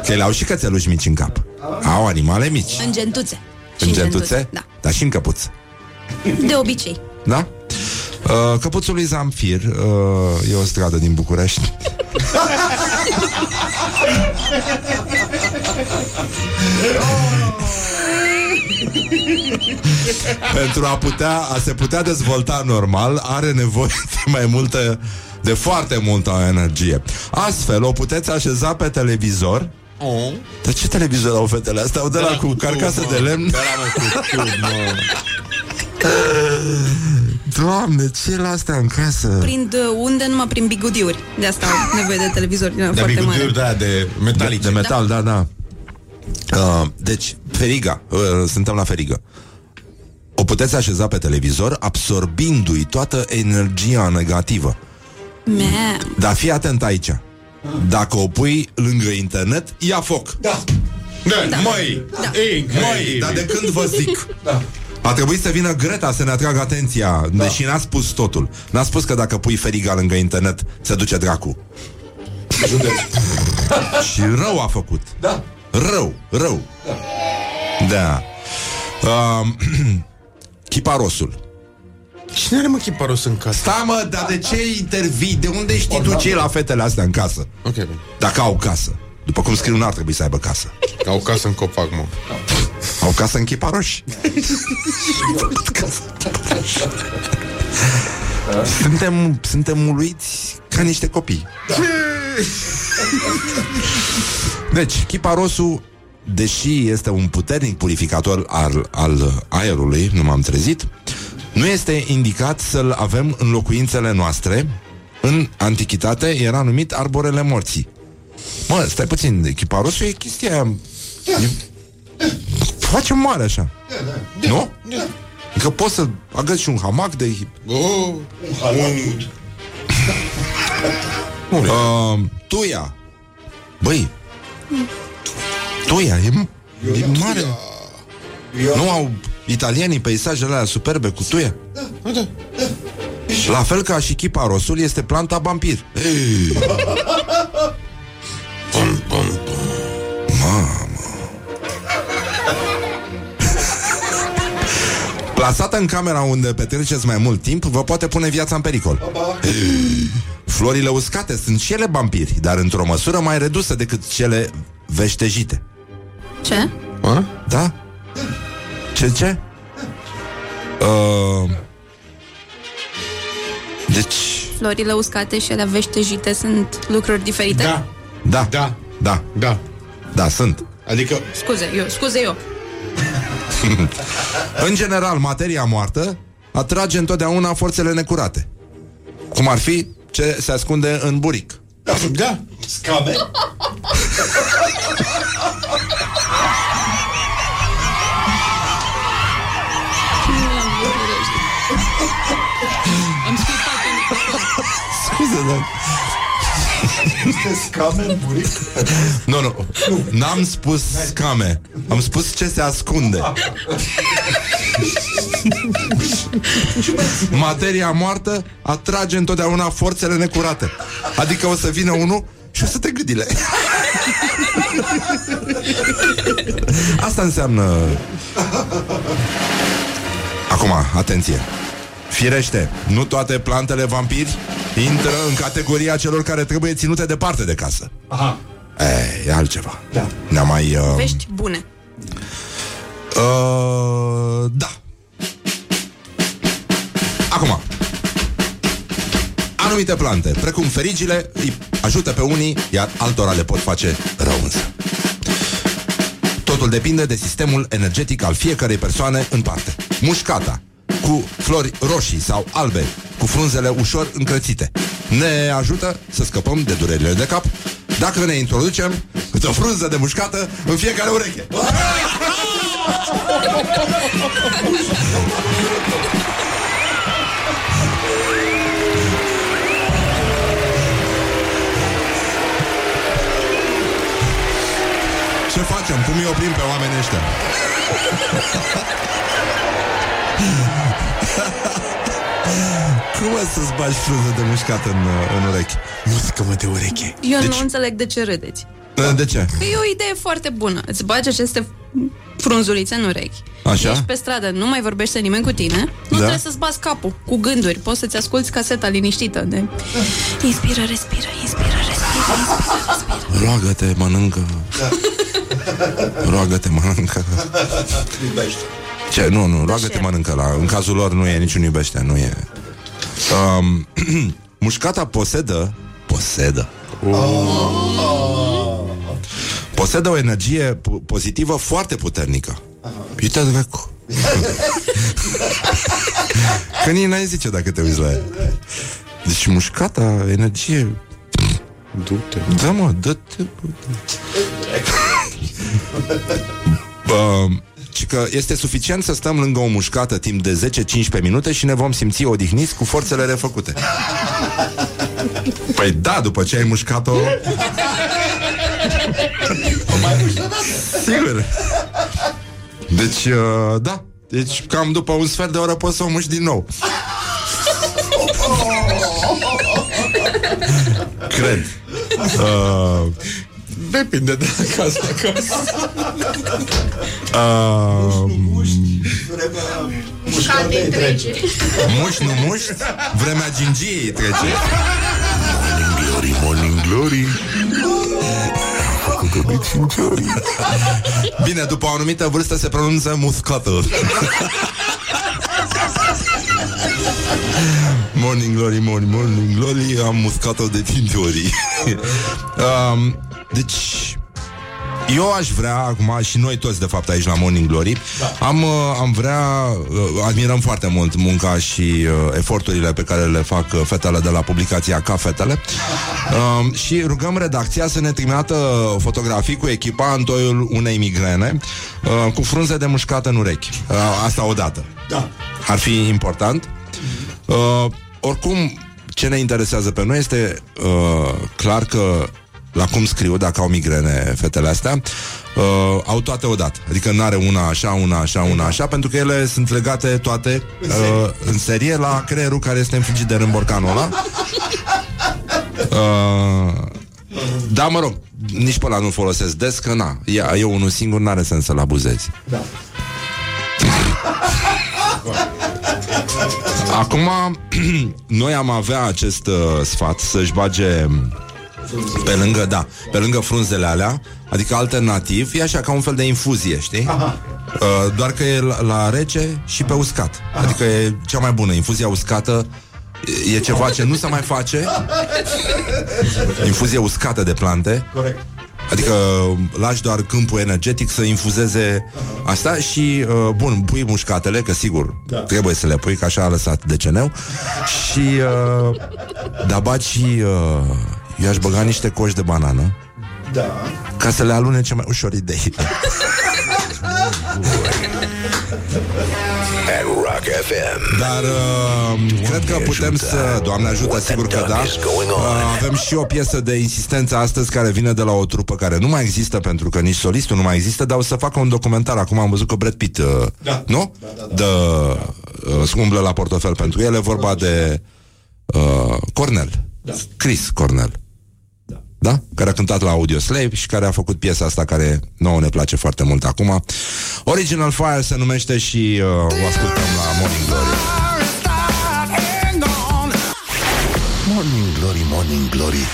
Că le au și cățeluși mici în cap. Au animale mici. În gentuțe. În gentuțe? Da. Dar și în căpuț. De obicei. Da? Căpuțul lui Zamfir e o stradă din București. Pentru a se putea dezvolta normal, are nevoie de foarte multă energie. Astfel, o puteți așeza pe televizor Oh. Dar ce televizor au fetele astea? Au de la cu carcasă de lemn. De la Doamne, ce la astea în casă? Prind unde? Numai prin bigudiuri. De asta au nevoie de televizor din de foarte mare. Da, de metalice. De metal, da, da, da. Deci, feriga. Suntem la ferigă. O puteți așeza pe televizor absorbindu-i toată energia negativă. Dar fii atent aici. Dacă o pui lângă internet, ia foc. Da. Da. Măi, da. Măi, dar de când vă zic? Da. A trebuit să vină Greta să ne atragă atenția, da. Deși n-a spus totul. N-a spus că dacă pui feriga lângă internet, se duce dracu. Și rău a făcut. Da. Rău. Da. Chiparosul. Cine are, mă, chiparos în casă? Stai, mă, dar de ce intervii? De unde știi tu ce e la fetele astea în casă? Okay. Dacă au casă. După cum scriu, n-ar trebui să aibă casă. Au casă în copac, mă. Au casă în chiparoși. Suntem uluiți ca niște copii. Da. Deci, chiparosul, deși este un puternic purificator al aerului, nu m-am trezit, nu este indicat să-l avem în locuințele noastre. În antichitate era numit arborele morții. Mă, stai puțin, chiparosul e chestia... E... Face mare așa. Nu? Că poți să agăți și un hamac de... un halamud. Tuia. Băi, tuia e mare. Nu au italienii peisajele alea superbe cu tuia? Da. La fel ca și chiparosul, este planta vampir. Ei. Mamă. Plasată în camera unde petreceți mai mult timp, vă poate pune viața în pericol. Florile uscate sunt și ele vampiri, dar într-o măsură mai redusă decât cele veștejite. Ce? A? Da? Ce? Deci... Florile uscate și ele veștejite sunt lucruri diferite? Da, sunt. Adică... Scuze eu. În general, materia moartă atrage întotdeauna forțele necurate. Cum ar fi ce se ascunde în buric. Da. Scabe. Scuze, da. Scame în buric? Nu, n-am spus scame. Am spus ce se ascunde. Materia moartă atrage întotdeauna forțele necurate. Adică o să vină unul și o să te gâdile. Asta înseamnă. Acum, atenție. Firește, nu toate plantele vampiri intră în categoria celor care trebuie ținute departe de casă. Aha. E altceva. Da. Ne-am mai... Vești bune. Da. Acum. Anumite plante, precum ferigile, îi ajută pe unii, iar altora le pot face rău însă. Totul depinde de sistemul energetic al fiecarei persoane în parte. Mușcata, cu flori roșii sau albe, cu frunzele ușor încrățite, ne ajută să scăpăm de durerile de cap dacă ne introducem câte o frunză de mușcată în fiecare ureche. Ce facem? Cum îi oprim pe oamenii ăștia? Cum o să-ți bagi frunză de mușcat în urechi? Muzică-mă de ureche. Eu nu înțeleg de ce râdeți. De ce? Că e o idee foarte bună. Îți bagi aceste frunzulițe în urechi. Așa? Ești pe stradă, nu mai vorbește nimeni cu tine. Nu trebuie să-ți bați capul cu gânduri. Poți să-ți asculti caseta liniștită de... Inspiră, respiră, inspiră, respiră, inspiră. Roagă-te, mănâncă. Roagă-te, mănâncă. Ce? Nu, roagă-te, mănâncă. În cazul lor nu e niciun iubește, nu e... Mușcata posedă Posedă o energie pozitivă foarte puternică. Uite-a dracu. Că nici n-ai zice dacă te uiți la ea. Deci mușcata, energie. Du-te. Da, mă, dă-te. Și că este suficient să stăm lângă o mușcată timp de 10-15 minute și ne vom simți odihniți cu forțele refăcute. Păi da, după ce ai mușcat-o... O mai mușcat-o? Sigur. Deci, da. Deci cam după un sfert de oră poți să o muști din nou. Cred. Depinde de acasă, acasă. Muști, nu muști. Vremea gingiei trece. Morning glory, morning glory. Bine, după o anumită vârstă se pronunță muscatul. Morning glory, morning, morning glory. Am muscat-o de 5 ori. Deci eu aș vrea acum, și noi toți de fapt aici la Morning Glory, da, am vrea, admirăm foarte mult munca și eforturile pe care le fac fetele de la publicația Ca Fetele, și rugăm redacția să ne trimită fotografii cu echipa în toiul unei migrene, cu frunze de mușcată în urechi. Asta odată, da, ar fi important. Oricum, ce ne interesează pe noi este clar că la cum scriu, dacă au migrene fetele astea, au toate odată. Adică n-are una așa, una așa, una așa, pentru că ele sunt legate toate în serie la creierul care este înfugit de râmborcanul ăla. Da, mă rog, nici pe ăla nu-l folosesc des, că na, eu unul singur n-are sens să-l abuzezi. Da. Acum, noi am avea acest sfat să-și bage... Pe lângă, da, pe lângă frunzele alea. Adică alternativ, e așa ca un fel de infuzie, știi? Aha. Doar că e la rece și pe uscat. Aha. Adică e cea mai bună, infuzia uscată. E ceva ce nu se mai face. Infuzie uscată de plante. Corect. Adică lași doar câmpul energetic să infuzeze asta și, bun, pui mușcatele, că sigur, da, trebuie să le pui, că așa a lăsat de ceneu. Și da, bagi și... eu aș băga niște coși de banană, da, ca să le alune ce mai ușor idei. Dar cred că putem să... Doamne ajută, sigur că da. Avem și o piesă de insistență astăzi care vine de la o trupă care nu mai există, pentru că nici solistul nu mai există, dar o să facă un documentar. Acum am văzut că Brad Pitt, da, nu? Da. Umblă la portofel pentru ele. Vorba de Cornell. Da. Chris Cornell, da. Da? Care a cântat la Audio Slave și care a făcut piesa asta care nouă ne place foarte mult acum. Original Fire se numește și o ascultăm la Morning Glory. Morning Glory, Morning Glory.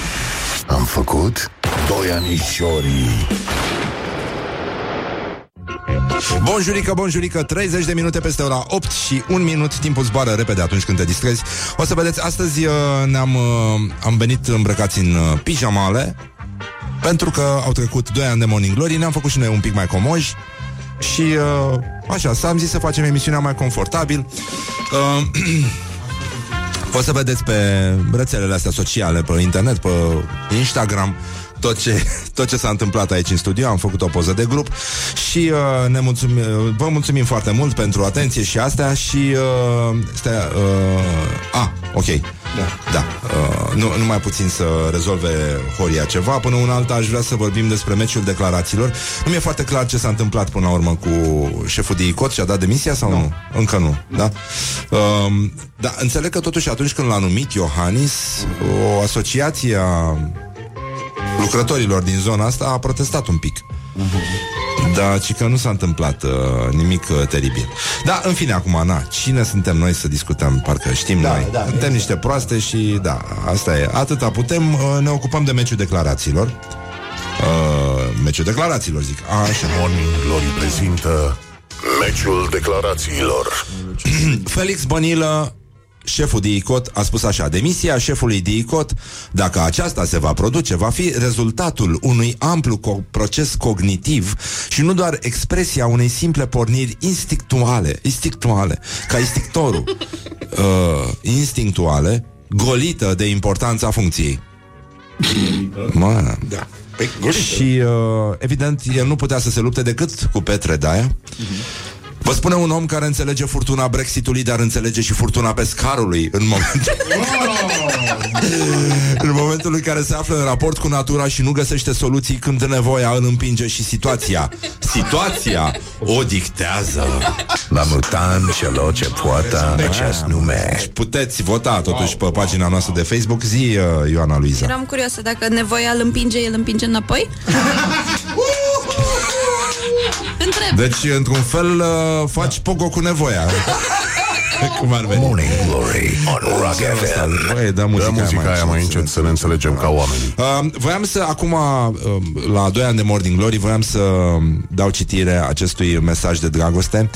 Am făcut doi anișorii. Bonjurică, bonjurică, 30 de minute peste ora 8 și 1 minut, timpul zboară repede atunci când te distrezi. O să vedeți, astăzi am venit îmbrăcați în pijamale, pentru că au trecut 2 ani de Morning Glory, ne-am făcut și noi un pic mai comoji și așa, s-am zis să facem emisiunea mai confortabil. O să vedeți pe rețelele astea sociale, pe internet, pe Instagram, tot ce s-a întâmplat aici în studio. Am făcut o poză de grup și vă mulțumim foarte mult pentru atenție și astea. Și ok, da. Nu mai puțin să rezolve Horia ceva. Până una alta aș vrea să vorbim despre meciul declarațiilor. Nu mi-e foarte clar ce s-a întâmplat până la urmă cu șeful de ICOT. Și-a dat demisia sau nu? Încă nu. Da? Dar înțeleg că totuși atunci când l-a numit Iohannis, o asociație a lucrătorilor din zona asta a protestat un pic. Dar ci că nu s-a întâmplat nimic teribil. Da, în fine, acum, cine suntem noi să discutăm? Parcă știm, da, noi. Da, suntem niște proaste și da, asta e. Atâta putem, ne ocupăm de meciul declarațiilor. Meciul declarațiilor, zic. Așa. Morning Glory prezintă meciul declarațiilor. Felix Bănilă șeful DICOT a spus așa: demisia șefului DICOT, dacă aceasta se va produce, va fi rezultatul unui amplu proces cognitiv și nu doar expresia unei simple porniri instinctuale, ca istictorul, instinctuale, golită de importanța funcției. Da. Și evident, el nu putea să se lupte decât cu Petre Daia. Vă spune un om care înțelege furtuna Brexitului, dar înțelege și furtuna pescarului în momentul în momentul în care se află în raport cu natura și nu găsește soluții când nevoia îl împinge și situația o dictează. La mutan celor ce poată acest nume. Puteți vota totuși pe pagina noastră de Facebook. Zi, Ioana Luiza. Eram curioasă dacă nevoia îl împinge, el împinge înapoi. Întreb. Deci, într-un fel, faci pogo cu nevoia. Cum ar veni? Morning Glory on Rock FM. Băi, da muzica aia mai încet să ne înțelegem ca oamenii. Voiam să, acum, la 2 ani de Morning Glory, voiam să dau citire acestui mesaj de dragoste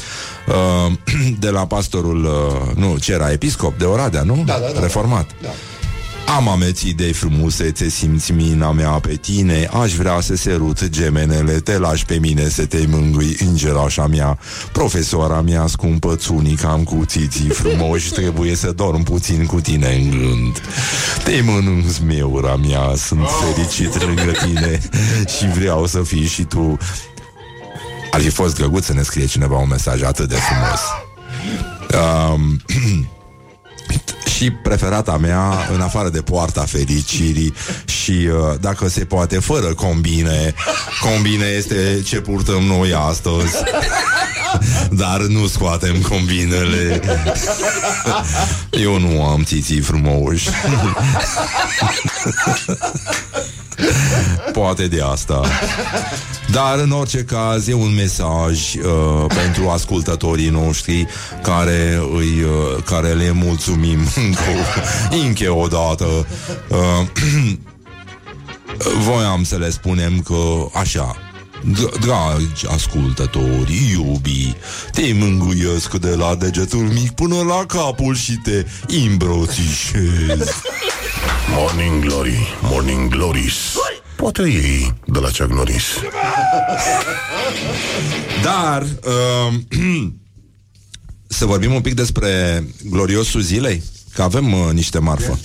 de la pastorul, nu, ce era, episcop de Oradea, nu? Da. Reformat. Da. Am ameți idei frumuse, te simți mina mea pe tine, aș vrea să sărut gemenele, te lași pe mine să te mângâi, îngerașa mea, profesoara mea scumpă, țunica, am cuțiții frumoși, trebuie să dorm puțin cu tine în gând. Te mănânc, meura mea, sunt fericit lângă tine și vreau să fii și tu. Ar fi fost drăguț să ne scrie cineva un mesaj atât de frumos. Și preferata mea, în afară de poarta fericirii și, dacă se poate, fără combine. Combine este ce purtăm noi astăzi, dar nu scoatem combinele. Eu nu am țiții frumoși. Poate de asta. Dar în orice caz e un mesaj pentru ascultătorii noștri, care le mulțumim încă o dată. Voiam să le spunem că așa: dragi ascultători, iubi, te mângâiesc de la degetul mic până la capul și te îmbrățișez. Morning Glory, Morning Glories. Poate ei de la Chuck Norris. Dar să vorbim un pic despre gloriosul zilei, că avem niște marfă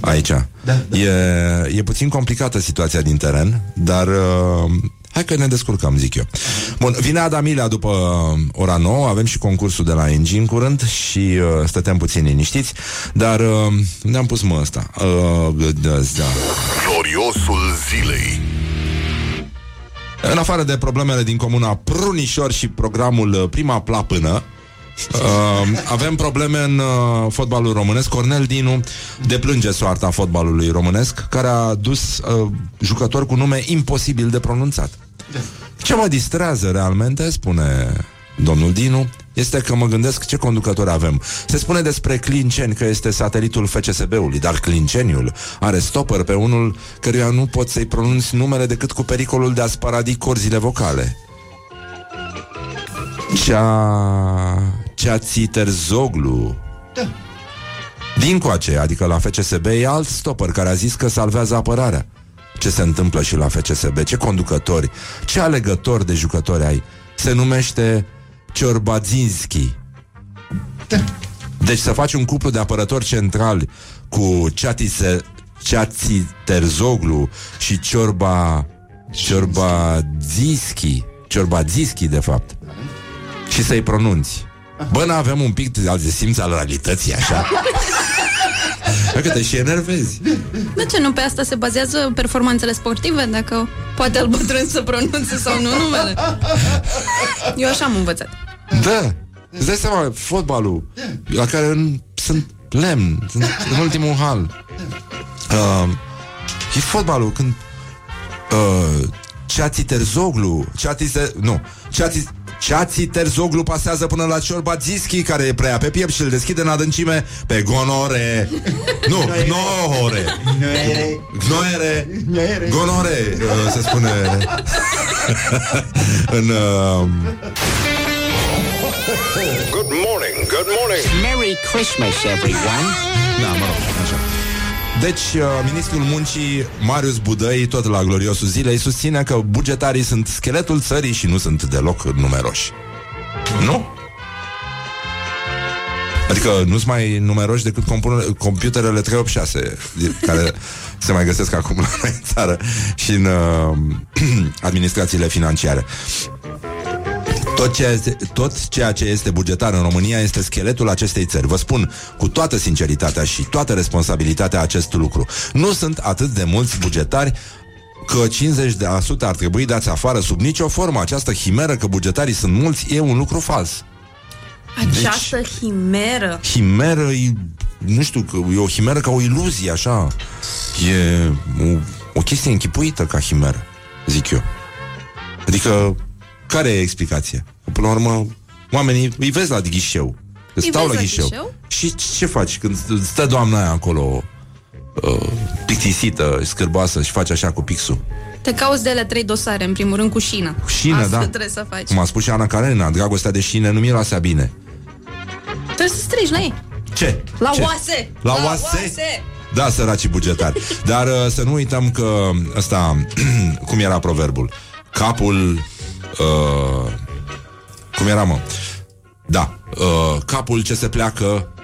aici. E puțin complicată situația din teren, dar hai că ne descurcăm, zic eu. Bun, vine Ada Milea după ora 9, avem și concursul de la NG în curând și stăteam puțin liniștiți, dar ne-am pus mă ăsta. Gloriosul zilei. În afară de problemele din comuna Prunișor și programul Prima Plapână, avem probleme în fotbalul românesc. Cornel Dinu deplânge soarta fotbalului românesc, care a dus jucători cu nume imposibil de pronunțat. Ce mă distrează realmente, spune domnul Dinu, este că mă gândesc ce conducători avem. Se spune despre Clinceni că este satelitul FCSB-ului, dar Clinceniul are stopper pe unul căruia nu poți să-i pronunți numele decât cu pericolul de a sparadi corzile vocale. Ceații Terzoglu. Da. Dincoace, adică la FCSB, e alt stopper care a zis că salvează apărarea. Ce se întâmplă și la FCSB? Ce conducători, ce alegători de jucători ai? Se numește Ciorbazinski. Da. Deci să faci un cuplu de apărători centrali cu Ceații Terzoglu și Ciorbazinski, de fapt, și să-i pronunți. Bă, n-avem un pic de simț al realității, așa? Bă, că te și enervezi. De ce nu? Pe asta se bazează performanțele sportive, dacă poate al bătrân să pronunțe sau nu numele. Eu așa am învățat. Da. Îți dai seama, fotbalul, la care sunt lemn, în ultimul hal. E fotbalul când Ceații Terzoglu pasează până la Ciorbazinski, care e preia pe piept și îl deschide în adâncime pe Gonore. Nu, Gnohore. Gnoere. Gonore, se spune în Good morning, good morning. Merry Christmas, everyone. Da, mă rog, așa. Deci, ministrul muncii Marius Budăi, tot la gloriosul zilei, susține că bugetarii sunt scheletul țării și nu sunt deloc numeroși. Nu? Adică nu-s mai numeroși decât computerele 386 care se mai găsesc acum la noi în țară și în administrațiile financiare. Tot ceea ce este bugetar în România este scheletul acestei țări. Vă spun cu toată sinceritatea și toată responsabilitatea acest lucru. Nu sunt atât de mulți bugetari că 50% ar trebui dați afară sub nicio formă. Această himeră că bugetarii sunt mulți e un lucru fals. Această himeră. Himeră e, nu știu, e o himeră ca o iluzie, așa. E o chestie închipuită ca himeră, zic eu. Adică, care e explicația? Până la urmă, oamenii îi vezi la ghișeu. Stau la ghișeu. Și ce faci când stă doamna aia acolo plictisită, scârboasă și faci așa cu pixul? Te cauți de ele 3 dosare, în primul rând cu șină. Cu șină, asta, da, trebuie să faci. Cum a spus și Ana Carena, dragostea de șină nu miroase bine. Trebuie să strigi la ei. Ce? La ce? Oase! La oase! Da, săracii bugetari. Dar să nu uităm că ăsta, cum era proverbul? Capul... cum era, mă? Da, capul ce se pleacă...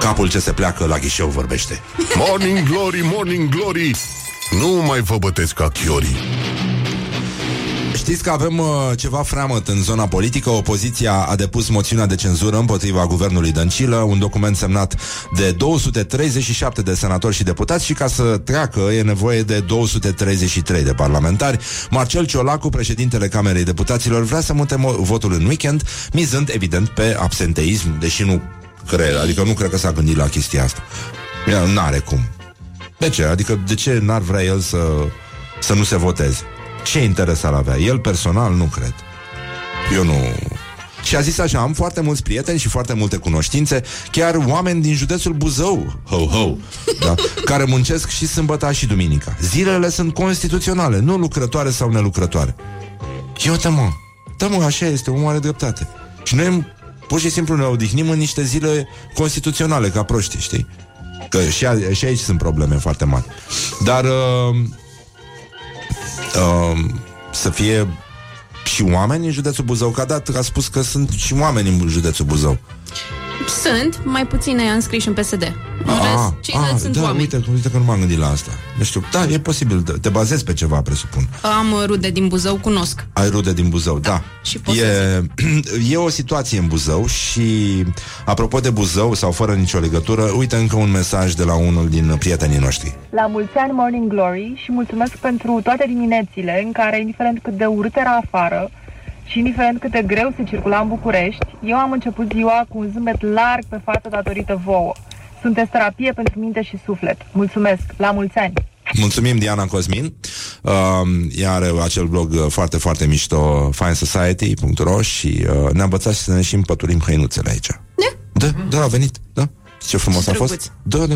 Capul ce se pleacă la ghișeu vorbește. Morning Glory, Morning Glory! Nu mai vă bătesc ca chiorii. Știți că avem ceva freamăt în zona politică. Opoziția a depus moțiunea de cenzură împotriva guvernului Dăncilă, un document semnat de 237 de senatori și deputați și ca să treacă e nevoie de 233 de parlamentari. Marcel Ciolacu, președintele Camerei Deputaților, vrea să mute votul în weekend, mizând evident pe absenteism, deși nu cred, adică nu cred că s-a gândit la chestia asta. N-are cum. De ce? Adică de ce n-ar vrea el să nu se voteze? Ce interes ar avea? El personal nu cred. Eu nu... Și a zis așa, am foarte mulți prieteni și foarte multe cunoștințe, chiar oameni din județul Buzău, ho, ho, da, care muncesc și sâmbătă și duminica. Zilele sunt constituționale, nu lucrătoare sau nelucrătoare. Eu tămă, așa este, omul are dreptate. Și noi pur și simplu ne odihnim în niște zile constituționale, ca proști, știi? Că și aici sunt probleme foarte mari. Dar să fie și oameni în județul Buzău. Că a spus că sunt și oameni în județul Buzău. Sunt, mai puține înscriși în PSD. Ceilalți sunt oameni. Uite că nu m-am gândit la asta. Nu știu, da, e posibil, te bazezi pe ceva, presupun. Am rude din Buzău, cunosc. Ai rude din Buzău, da. Și e o situație în Buzău și, apropo de Buzău, sau fără nicio legătură, uite încă un mesaj de la unul din prietenii noștri. La mulți ani, Morning Glory, și mulțumesc pentru toate diminețile în care, indiferent cât de urât era afară, și indiferent cât de greu se circula în București, eu am început ziua cu un zâmbet larg pe față datorită vouă. Sunteți terapie pentru minte și suflet. Mulțumesc! La mulți ani! Mulțumim, Diana Cosmin. Ea are acel blog foarte, foarte mișto, finesociety.ro, și ne-a învățat să ne și împăturim hăinuțele aici. Da, a venit, da. Ce frumos a fost. Da.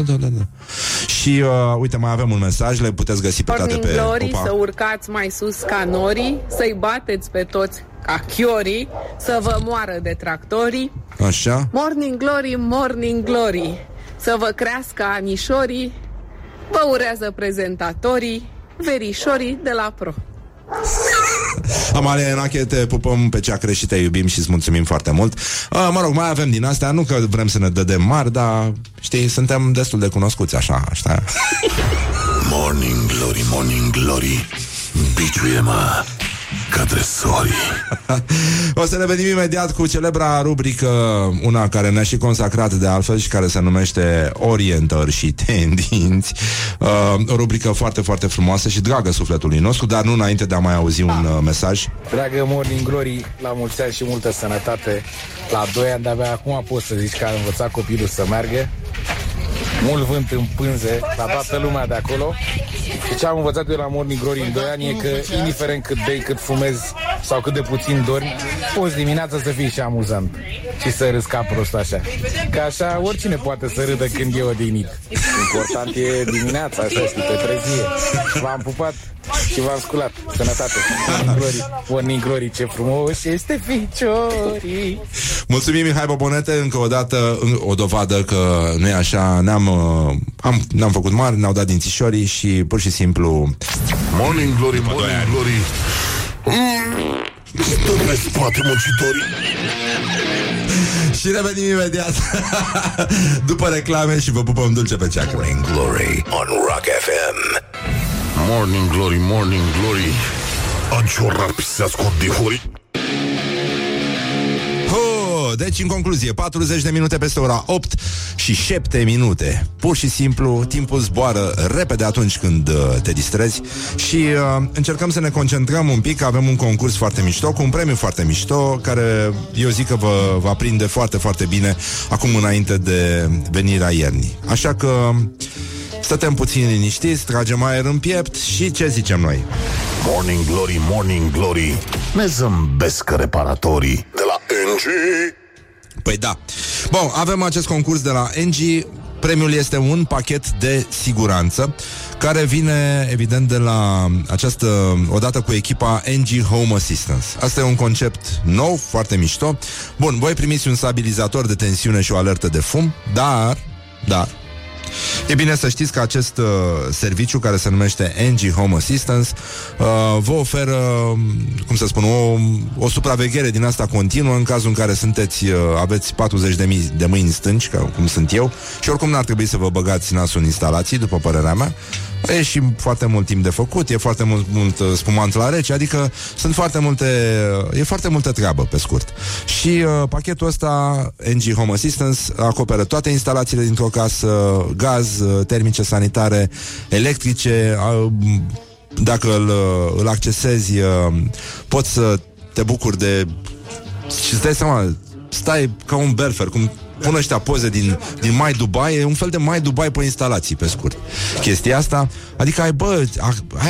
Și uite, mai avem un mesaj, le puteți găsi pe toate pe Glory, să urcați mai sus ca norii, să-i bateți pe toți ca chiorii, să vă moară detractorii. Așa. Morning Glory, Morning Glory, să vă crească anișorii. Vă urează prezentatorii, verișorii de la Pro. Amalia Enache, te pupăm pe cea creșită, te iubim și îți mulțumim foarte mult. Mă rog, mai avem din astea, nu că vrem să ne dădem mari, dar știi, suntem destul de cunoscuți, așa. Morning Glory, Morning Glory, biciuie-mă ca dresorii. O să revenim imediat cu celebra rubrică, una care ne-a și consacrat de altfel și care se numește Orientări și Tendinți. O rubrică foarte, foarte frumoasă și dragă sufletului nostru, dar nu înainte de a mai auzi un mesaj. Dragă Morning Glory, la mulți ani și multă sănătate. La 2 ani de-abia acum poți să zici că a învățat copilul să meargă. Mult vânt în pânze la toată lumea de acolo. Și ce am învățat eu la Morning Glory în 2 ani e că, indiferent cât bei, cât fumezi sau cât de puțin dormi, poți dimineața să fii și amuzant și să râzi ca prost așa. Că așa oricine poate să râdă când e odihnit. Important e dimineața, așa, știi, pe trezie. V-am pupat și v-am sculat. Sănătate. Morning Glory, ce frumos este ficiorii. Mulțumim, Mihai Bobonete, încă o dată, o dovadă că nu e așa, n-am făcut mari, n-au dat dințișorii și pur și simplu Morning Glory, Morning Glory. Stăpne spate, muncitorii. Și revenim imediat după reclame și vă pupăm dulce pe ceacră. Morning Glory on Rock FM. Morning Glory, Morning Glory. Anciorrar pisească de hori. Deci, în concluzie, 40 de minute peste ora 8 și 7 minute. Pur și simplu, timpul zboară repede atunci când te distrezi. Și încercăm să ne concentrăm un pic. Avem un concurs foarte mișto, cu un premiu foarte mișto, care eu zic că vă va prinde foarte, foarte bine acum înainte de venirea iernii. Așa că stătem puțin liniștiți, tragem aer în piept și ce zicem noi? Morning Glory, Morning Glory, ne zâmbesc reparatorii de la NG. Păi da. Bun, avem acest concurs de la NG. Premiul este un pachet de siguranță care vine, evident, de la această, odată cu echipa NG Home Assistance. Asta e un concept nou, foarte mișto. Bun, voi primiți un stabilizator de tensiune și o alertă de fum, dar e bine să știți că acest serviciu care se numește NG Home Assistance vă oferă, cum să spun, o supraveghere din asta continuă în cazul în care sunteți, aveți 40 de mii de mâini stânci, cum sunt eu, și oricum n-ar trebui să vă băgați nasul în instalații, după părerea mea. E și foarte mult timp de făcut, e foarte mult spumant la rece, adică sunt foarte multe, e foarte multă treabă, pe scurt. Și pachetul ăsta, NG Home Assistance, acoperă toate instalațiile dintr-o casă, gaz, termice, sanitare, electrice. Dacă îl accesezi, poți să te bucuri de... și îți dai seama, stai ca un berfer, cum... pun ăștia poze din My Dubai. E un fel de My Dubai pe instalații, pe scurt, chestia asta. Adică ai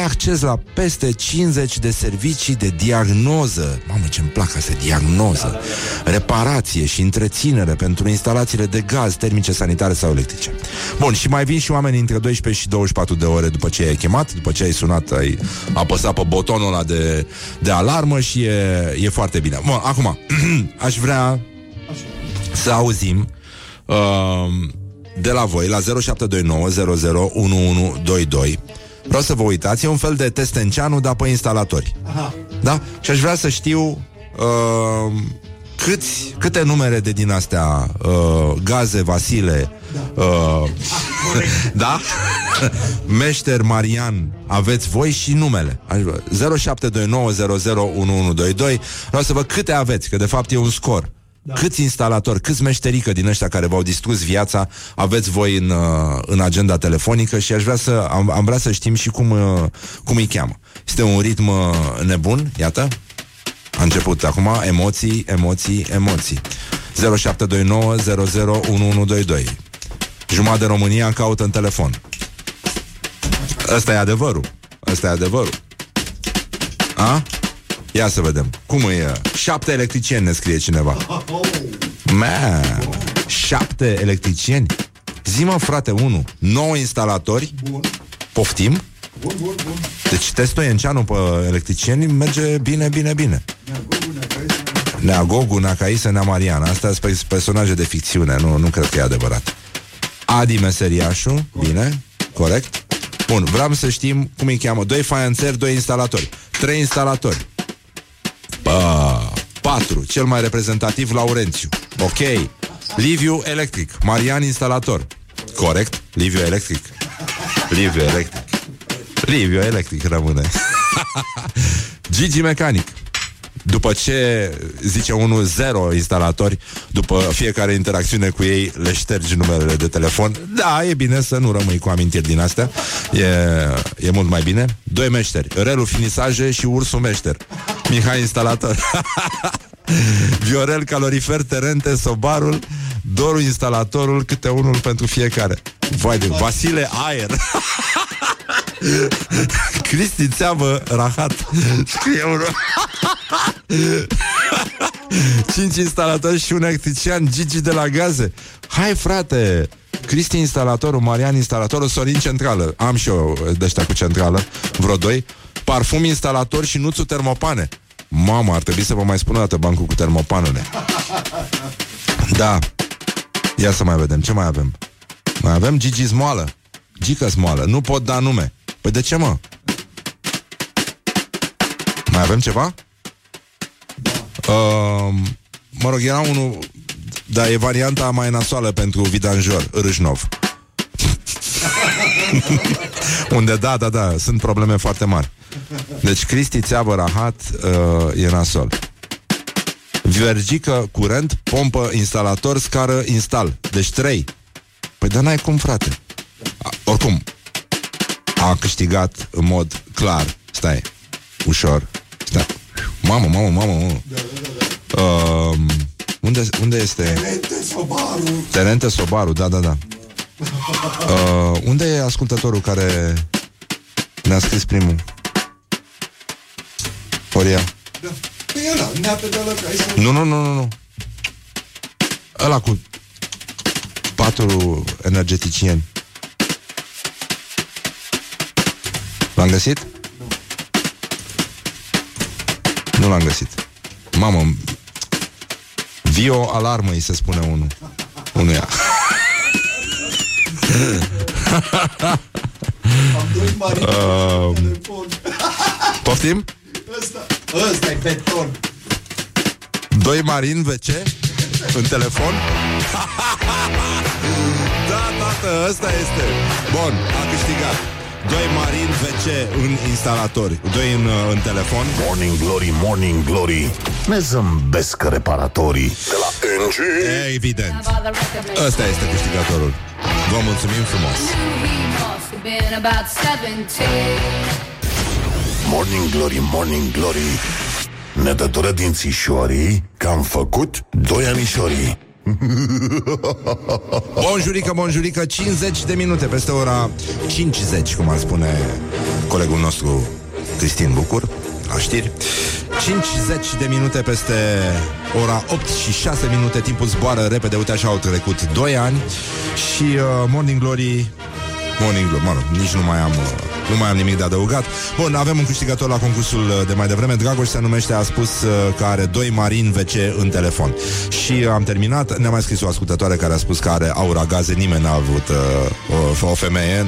acces la peste 50 de servicii de diagnoză. Mamă, ce-mi plac astea, diagnoză, reparație și întreținere pentru instalațiile de gaz, termice, sanitare sau electrice. Bun, și mai vin și oameni între 12 și 24 de ore după ce ai chemat, după ce ai sunat, ai apăsat pe butonul ăla de alarmă și e foarte bine. Bun, acum, aș vrea să auzim de la voi la 0729 001122. Vreau să vă uitați, e un fel de Testenceanu, dar pe instalatori. Aha. Da? Și aș vrea să știu câte numere de din astea, Gaze, Vasile, da, da? Meșter, Marian, aveți voi și numele. 0729 001122. Vreau să vă câte aveți, că de fapt e un scor. Da. Câți instalatori, câți meșterică din ăștia care v-au distrus viața aveți voi în agenda telefonică. Și aș vrea să, am vrea să știm și cum îi cheamă. Este un ritm nebun, iată. A început acum, emoții, emoții, emoții. 0729 001122. Jumătate de România caută în telefon. Ăsta e adevărul. Ăsta e adevărul. A? Ia să vedem. Cum e? 7 electricieni, ne scrie cineva. Man, 7 electricieni? Zi-mă, frate, 1. 9 instalatori. Bun. Poftim? Bun. Deci Testoienceanu pe electricieni merge bine, bine, bine. Nea Gogu, Nea Caisa, Nea Mariana. Astea sunt personaje de ficțiune, nu cred că e adevărat. Adi Meseriașu, bine, corect. Bun, vreau să știm cum îi cheamă. 2 faianțeri, 2 instalatori, 3 instalatori. 4, cel mai reprezentativ, Laurențiu. Ok. Liviu Electric, Marian instalator. Corect? Liviu Electric rămâne. Gigi Mecanic. După ce zice 1-0 instalatori, după fiecare interacțiune cu ei le ștergi numerele de telefon. Da, e bine să nu rămâi cu amintiri din astea. E mult mai bine. 2 meșteri, Relu Finisaje și Ursul Meșter, Mihai instalator, Viorel Calorifer, Terente Sobarul, Doru instalatorul, câte unul pentru fiecare. Vai de Vasile Aer. Cristi Țeavă Rahat, scrie unul. 5 instalatori și un electrician, Gigi de la Gaze. Hai, frate, Cristi instalatorul, Marian instalatorul, Sorin centrală. Am și eu de ăștia cu centrală, vreo 2. parfum, instalator și nuțul termopane. Mama, ar trebui să vă mai spun o dată bancul cu termopanele. Da. Ia să mai vedem, ce mai avem? Mai avem Gigi Smoală. Gică Smoală, nu pot da nume. Păi de ce, mă? Mai avem ceva? Mă rog, era unul, dar e varianta mai nasoală pentru vidanjor, Râșnov. Unde, da, sunt probleme foarte mari. Deci Cristi Țeavă Rahat e nasol. Vergică, curent, pompă, instalator, scară, instal. Deci 3. Păi dar n-ai cum, frate. Oricum a câștigat în mod clar. Stai, ușor. Stai. Mamă. Unde este? Terente Sobaru, da. Unde e ascultătorul care ne-a scris primul? Horia. Da. Păi ăla, neapă de ăla. Nu. Ăla cu 4 energeticieni. L-am găsit? Nu l-am găsit. Mamă, Vio Alarmă îi se spune unuia. Poftim? Ăsta e beton. Doi marini VC în telefon? Da, tată, ăsta este. Bun, a câștigat. Doi marini VC în instalatori, doi în telefon. Morning Glory, Morning Glory, ne zâmbesc reparatorii de la NG. Evident, ăsta este câștigătorul. Vă mulțumim frumos. Morning Glory, Morning Glory, ne dă dură dințișorii că am făcut doi anișorii. Bonjurică, 50 de minute peste ora 50, cum ar spune colegul nostru Cristian Bucur, la știri. 50 de minute peste ora 8 și 6 minute. Timpul zboară repede, uite așa au trecut 2 ani. Și Morning Glory, mă rog, nici nu mai am nimic de adăugat. Bun, avem un câștigător la concursul de mai devreme. Dragoș se numește, a spus că are 2 marini VC în telefon. Și am terminat, ne-a mai scris o ascultătoare care a spus că are Aura Gaze. Nimeni n-a avut o femeie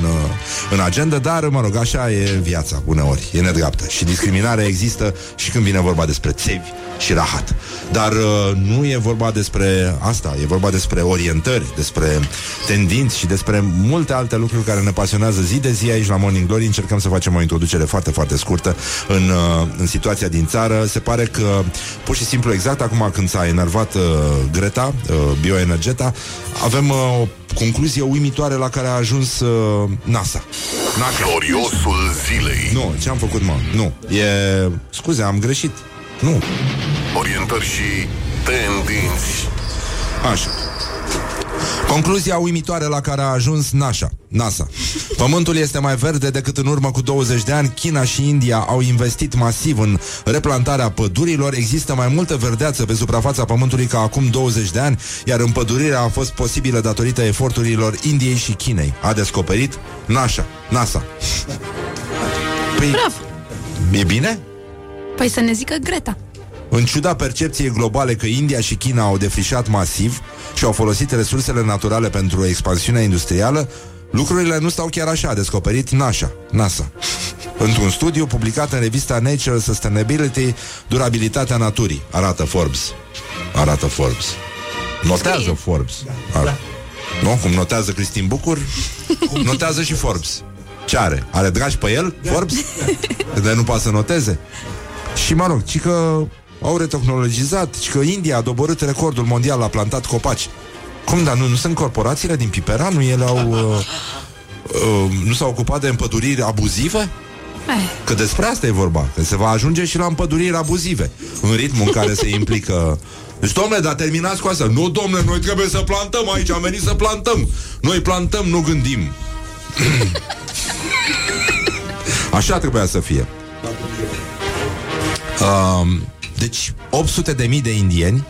în agenda, dar, mă rog, așa e viața, uneori, e nedreaptă. Și discriminarea există și când vine vorba despre țevi și rahat. Dar nu e vorba despre asta, e vorba despre orientări, despre tendinți și despre multe alte lucruri care ne pasionează zi de zi aici la Morning Glory. Încercăm să facem o introducere foarte, foarte scurtă în situația din țară. Se pare că, pur și simplu, exact acum când s-a enervat Greta, bioenergeta, avem o concluzie uimitoare la care a ajuns NASA. Gloriosul zilei. Nu, ce am făcut, mă? Nu. Scuze, am greșit. Nu. Orientări și tendinți. Așa. Concluzia uimitoare la care a ajuns NASA. Pământul este mai verde decât în urmă cu 20 de ani. China și India au investit masiv în replantarea pădurilor. Există mai multă verdeață pe suprafața pământului ca acum 20 de ani, iar împădurirea a fost posibilă datorită eforturilor Indiei și Chinei. A descoperit NASA. Păi, e bine? Păi să ne zică Greta. În ciuda percepției globale că India și China au defrișat masiv și au folosit resursele naturale pentru expansiunea industrială, lucrurile nu stau chiar așa, a descoperit NASA. Într-un studiu publicat în revista Nature Sustainability, durabilitatea naturii, arată Forbes. Notează Forbes. Nu? Cum notează Cristian Bucur, notează și Forbes. Ce are? Are dragi pe el? Forbes? De nu poate să noteze? Și mă rog, ci că au retehnologizat, ci că India a doborât recordul mondial, a plantat copaci. Cum, dar nu sunt corporațiile din Piperanu? Nu ele au... nu s-au ocupat de împăduriri abuzive? Că despre asta e vorba, că se va ajunge și la împăduriri abuzive, în ritmul în care se implică. Deci, domnule, dar terminați cu asta. Nu, domnule, noi trebuie să plantăm aici, am venit să plantăm. Noi plantăm, nu gândim. Așa trebuia să fie. Deci 800.000 de indieni,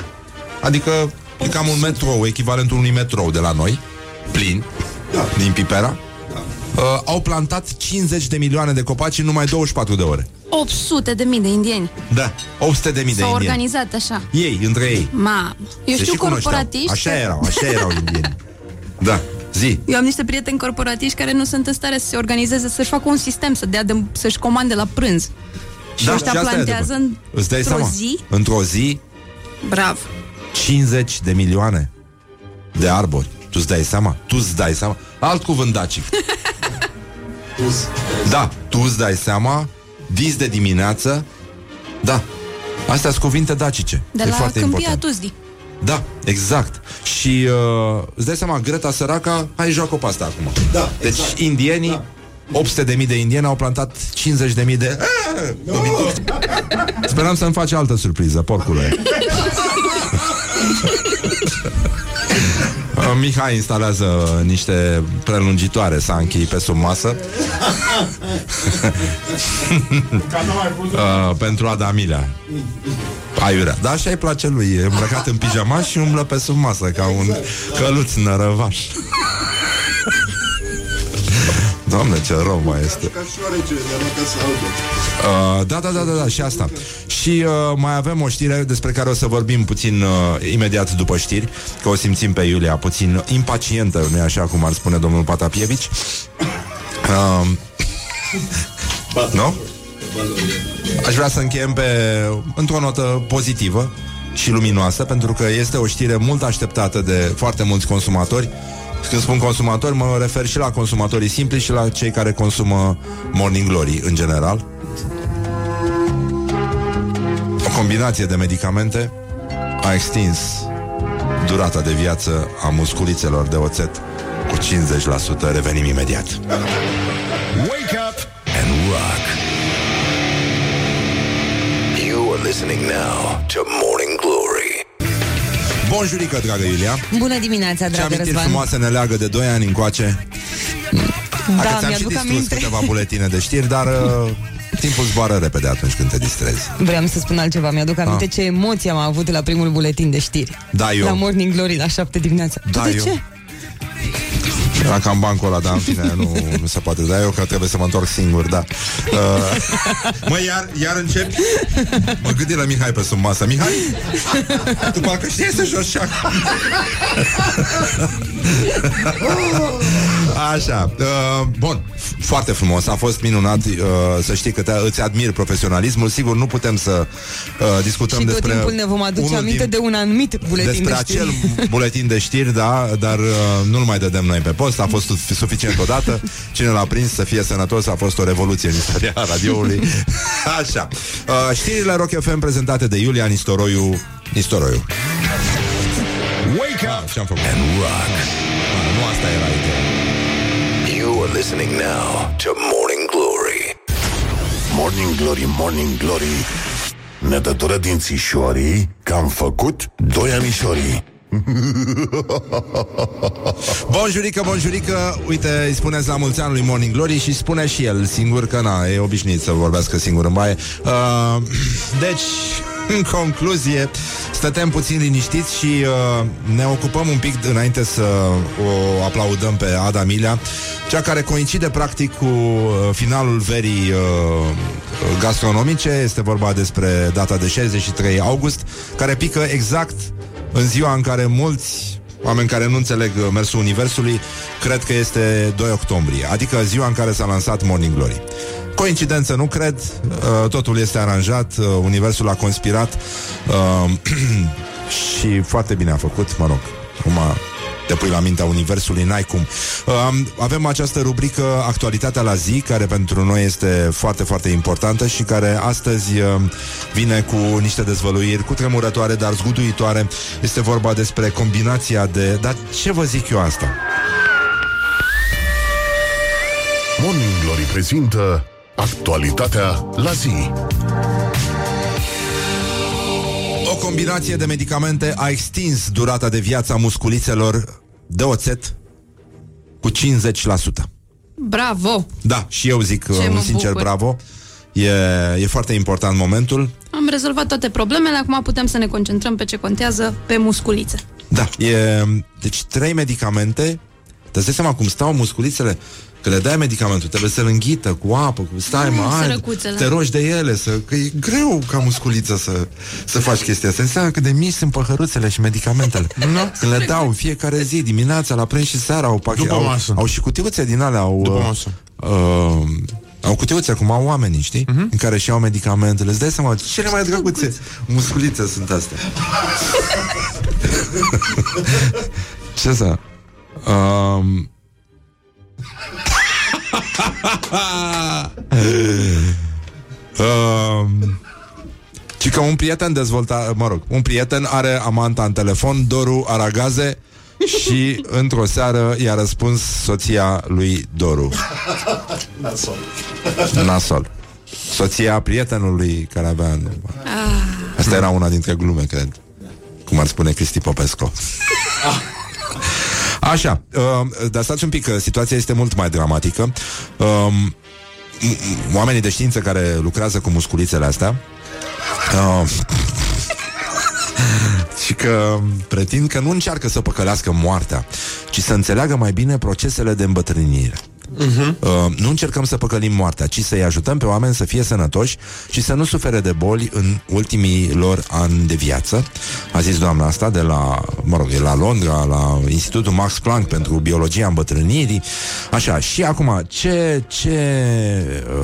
adică e cam un metrou, echivalentul unui metrou de la noi, plin, din Pipera, au plantat 50 de milioane de copaci în numai 24 de ore. 800.000 de indieni. Da, 800.000 de indieni. S-au organizat așa. Ei, între ei. Ma, eu știu corporatiști. Așa erau indieni. Da, zi. Eu am niște prieteni corporatiști care nu sunt în stare să se organizeze, să-și facă un sistem, să dea să-și comande la prânz. Și ăștia plantează într-o zi. Bravo. 50 de milioane de arbori. Tu-ți dai seama? Alt cuvânt dacic. Da, tu-ți dai seama. Dis de dimineață. Da, astea sunt cuvinte dacice. De e la Câmpia Tuzdi. Da, exact. Și îți dai seama, Greta săraca, hai joacă pe asta acum. Da, deci exact. Indienii, da. 800.000 de indieni au plantat 50.000 de... No! Speram să-mi faci altă surpriză, porcule. Mihai instalează niște prelungitoare sanchii pe sub masă. Pentru Ada Milea. Aiurea. Dar așa îi place lui. E îmbrăcat în pijama și umblă pe sub masă ca un căluț nărăvaș. Doamne, ce rău mai este. Da, și asta. Și mai avem o știre despre care o să vorbim puțin imediat după știri, că o simțim pe Iulia puțin impacientă, nu-i așa, cum ar spune domnul Patapievici. Nu? Aș vrea să încheiem într-o notă pozitivă și luminoasă, pentru că este o știre mult așteptată de foarte mulți consumatori. Când spun consumatori, mă refer și la consumatorii simpli și la cei care consumă Morning Glory, în general. O combinație de medicamente a extins durata de viață a musculițelor de oțet cu 50%. Revenim imediat. Wake up and rock. You are listening now to Morning Glory. Bun jurică, dragă Iulia. Bună dimineața, dragă Răzvan. Ce amintiri frumoase ne leagă de 2 ani încoace. Da, mi-aduc aminte. Am și distrus câteva buletine de știri, dar timpul zboară repede atunci când te distrezi. Vreau să spun altceva. Mi-aduc aminte ce emoție am avut la primul buletin de știri. Da, eu. La Morning Glory, la 7 dimineața. Da, de eu. Ce? Era cam bancul ăla, dar în fine nu se poate. Da, eu că trebuie să mă întorc singur, da. Măi, iar încep. Mă gândi la Mihai pe sub masă. Mihai, tu parcă știi să joci șac. Așa, bun, foarte frumos, a fost minunat. Să știi că îți admir profesionalismul. Sigur, nu putem să discutăm despre... Și tot timpul ne vom aduce aminte de un anumit buletin de știri. Despre acel buletin de știri, da, dar nu-l mai dădem noi pe post. A fost suficient odată. Cine l-a prins să fie sănătos. A fost o revoluție în istoria radioului. Așa, știrile Rock FM prezentate de Iulia Nistoroiu. Wake up and rock. Nu asta era ideea. You are listening now to Morning Glory. Morning Glory, Morning Glory. Ne dătură dințișorii că am făcut 2 amișorii. Bonjurică, uite, îi spuneți la mulți ani lui Morning Glory și spune și el singur că na, e obișnuit să vorbească singur în baie. Deci, în concluzie, stătem puțin liniștiți și ne ocupăm un pic înainte să o aplaudăm pe Ada Milea, cea care coincide practic cu finalul verii gastronomice. Este vorba despre data de 63 august, care pică exact în ziua în care mulți oameni care nu înțeleg mersul universului cred că este 2 octombrie, adică ziua în care s-a lansat Morning Glory. Coincidență nu cred, totul este aranjat, universul a conspirat și foarte bine a făcut, mă rog, acum te pui la mintea universului, n-ai cum. Avem această rubrică Actualitatea la zi, care pentru noi este foarte, foarte importantă și care astăzi vine cu niște dezvăluiri cutremurătoare, dar zguduitoare. Este vorba despre combinația de... Dar ce vă zic eu asta? Morning Glory prezintă Actualitatea la zi. O combinație de medicamente a extins durata de viață a musculițelor de oțet cu 50%. Bravo! Da, și eu zic sincer bravo. E foarte important momentul. Am rezolvat toate problemele, acum putem să ne concentrăm pe ce contează, pe musculițe. Da, deci 3 medicamente. Te-ți dai seama cum stau musculițele? Când le dai medicamentul, trebuie să-l înghită cu apă, cu staimă, te rogi de ele, că e greu ca musculiță să faci chestia asta. Înseamnă cât de mici sunt păhăruțele și medicamentele. Când le dau în fiecare zi, dimineața, la prânz și seara, au pachet, au și cutiuțe din alea, au cutiuțe, cum au oamenii, știi? Uh-huh. În care și iau medicamentele. Îți dai seama, cele mai drăguțe musculițe sunt astea. Ce să... ci că un prieten un prieten are amanta în telefon, Doru Aragaze, și într-o seară i-a răspuns soția lui Doru. Nasol. Soția prietenului care avea numai. Asta era una dintre glume, cred. Cum ar spune Cristi Popescu. Așa, dar stați un pic, că situația este mult mai dramatică. Oamenii de știință care lucrează cu musculițele astea și că pretind că nu încearcă să păcălească moartea, ci să înțeleagă mai bine procesele de îmbătrânire. Uh-huh. Nu încercăm să păcălim moartea, ci să-i ajutăm pe oameni să fie sănătoși și să nu sufere de boli în ultimii lor ani de viață. A zis doamna asta de la, e la Londra, la Institutul Max Planck pentru Biologia Îmbătrânirii. Așa, și acum, ce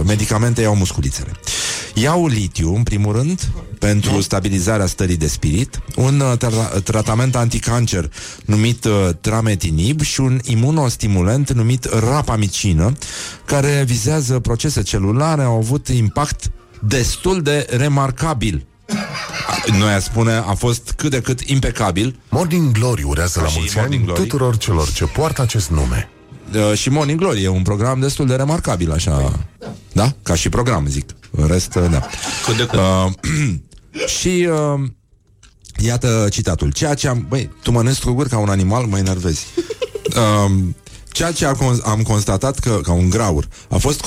medicamente iau musculițele? Iau litiu, în primul rând, pentru stabilizarea stării de spirit, un tratament anticancer numit trametinib și un imunostimulant numit rapamicin, care vizează procese celulare, au avut impact destul de remarcabil. Noi spune, a fost cât de cât impecabil. Morning Glory urează la mulți ani tuturor celor ce poartă acest nume. Și Morning Glory e un program destul de remarcabil, așa. Da? Ca și program, zic. În rest, da. Cât de cât. Și... iată citatul. Ceea ce am... Băi, tu mănânci struguri ca un animal, mă enervezi. Ceea ce am constatat că, ca un graur, a fost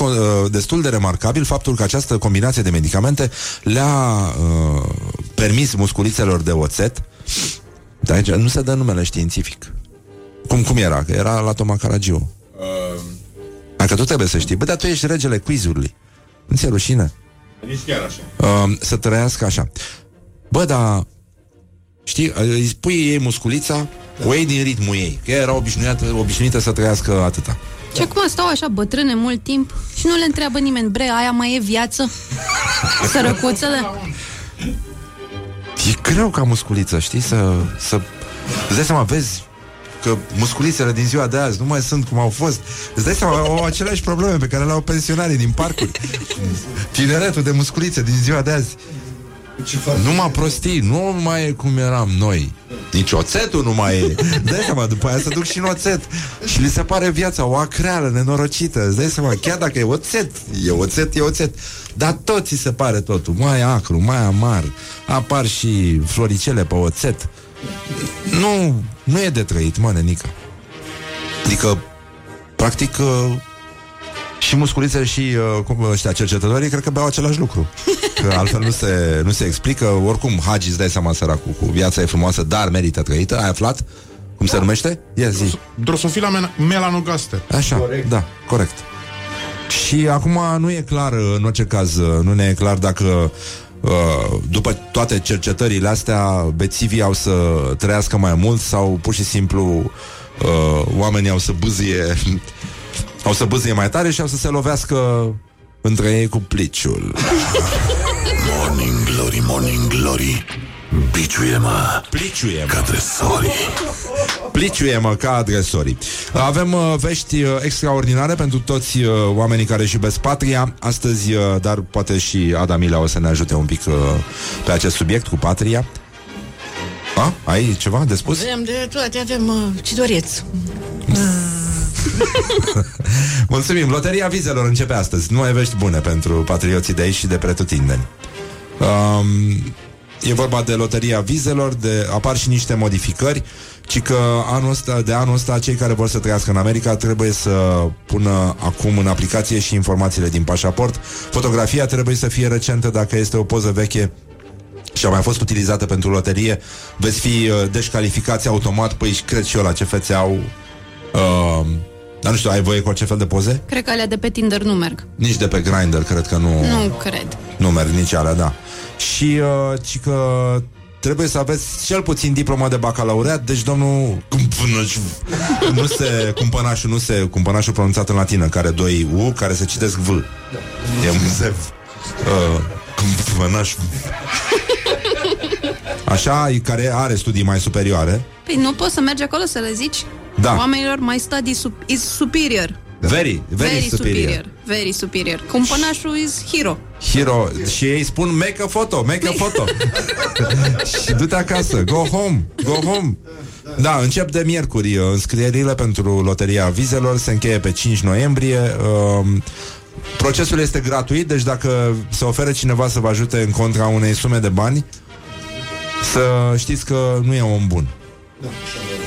destul de remarcabil faptul că această combinație de medicamente le-a permis musculițelor de oțet. Dar aici nu se dă numele științific. Cum era? Că era la Toma Caragiu. Dacă tu trebuie să știi. Bă, dar tu ești regele quiz-ului. Nu ți-e rușine? Nici chiar așa. Să trăiască așa. Bă, dar... Știi, îi spui ei musculița, o iei din ritmul ei, că ea era obișnuită să trăiască atâta. Și acum stau așa bătrâne mult timp și nu le întreabă nimeni, bre, aia mai e viață? Sărăcuțele? E greu ca musculiță, știi, să... Îți dai seama, vezi că musculițele din ziua de azi nu mai sunt cum au fost. Îți dai seama, au aceleași probleme pe care le-au pensionarii din parcuri. Tineretul de musculițe din ziua de azi. Numai prostii, nu mai e cum eram noi. Nici oțetul nu mai e. Dă-i seama, după aia se duc și în oțet și li se pare viața o acreală nenorocită. Dă-i seama, chiar dacă e oțet, e oțet. Dar tot ți se pare totul mai acru, mai amar. Apar și floricele pe oțet. Nu e de trăit, mă, nenică. Adică, practic... Și musculițele și cercetătorii cred că beau același lucru. Că altfel nu se explică. Oricum, Hagi, îți dai seama, săracul, cu viața e frumoasă, dar merită trăită. Ai aflat? Cum se numește? Ia zi. Drosofila melanogaster. Așa, corect. Da, corect. Și acum nu e clar, în orice caz, nu ne e clar dacă după toate cercetările astea bețivii au să trăiască mai mult sau pur și simplu oamenii au să bâzie... Au să bâzie mai tare și au să se lovească între ei cu pliciul. Morning Glory, Morning Glory, biciuie-mă, pliciuie-mă ca adresorii. Pliciuie-mă ca adresorii. Avem vești extraordinare pentru toți oamenii care își iubesc patria. Astăzi, dar poate și Ada Milea o să ne ajute un pic pe acest subiect cu patria. Ai ceva de spus? Avem de toate, avem cidoreț. Mulțumim, loteria vizelor începe astăzi. Nu ai vești bune pentru patrioții de aici și de pretutindeni. E vorba de loteria vizelor, apar și niște modificări, ci că de anul ăsta cei care vor să trăiască în America trebuie să pună acum în aplicație și informațiile din pașaport. Fotografia trebuie să fie recentă, dacă este o poză veche și a mai fost utilizată pentru loterie, veți fi descalificați automat. Păi, cred și eu la ce fețe au. Dar nu știu, ai voie cu orice fel de poze? Cred că alea de pe Tinder nu merg. Nici de pe Grindr, cred că nu. Nu cred. Nu merg nici alea, da. Și ci că trebuie să aveți cel puțin diploma de bacalaureat. Deci domnul Cumpănașul, nu se Cumpănașul pronunțat în latină, care doi U, care se citesc V. E un zef. Cumpănașul. Așa, care are studii mai superioare. Păi nu poți să mergi acolo să le zici? Da. Oamenilor, my study is superior. Very, very, very superior. Very superior. Cumpănașul is hero. Hero. Și ei spun make a photo, make a photo. Și du-te acasă, go home, go home. Da, încep de miercuri. Înscrierile pentru loteria vizelor se încheie pe 5 noiembrie. Procesul este gratuit, deci dacă se oferă cineva să vă ajute în contra unei sume de bani, să știți că nu e om bun. Da,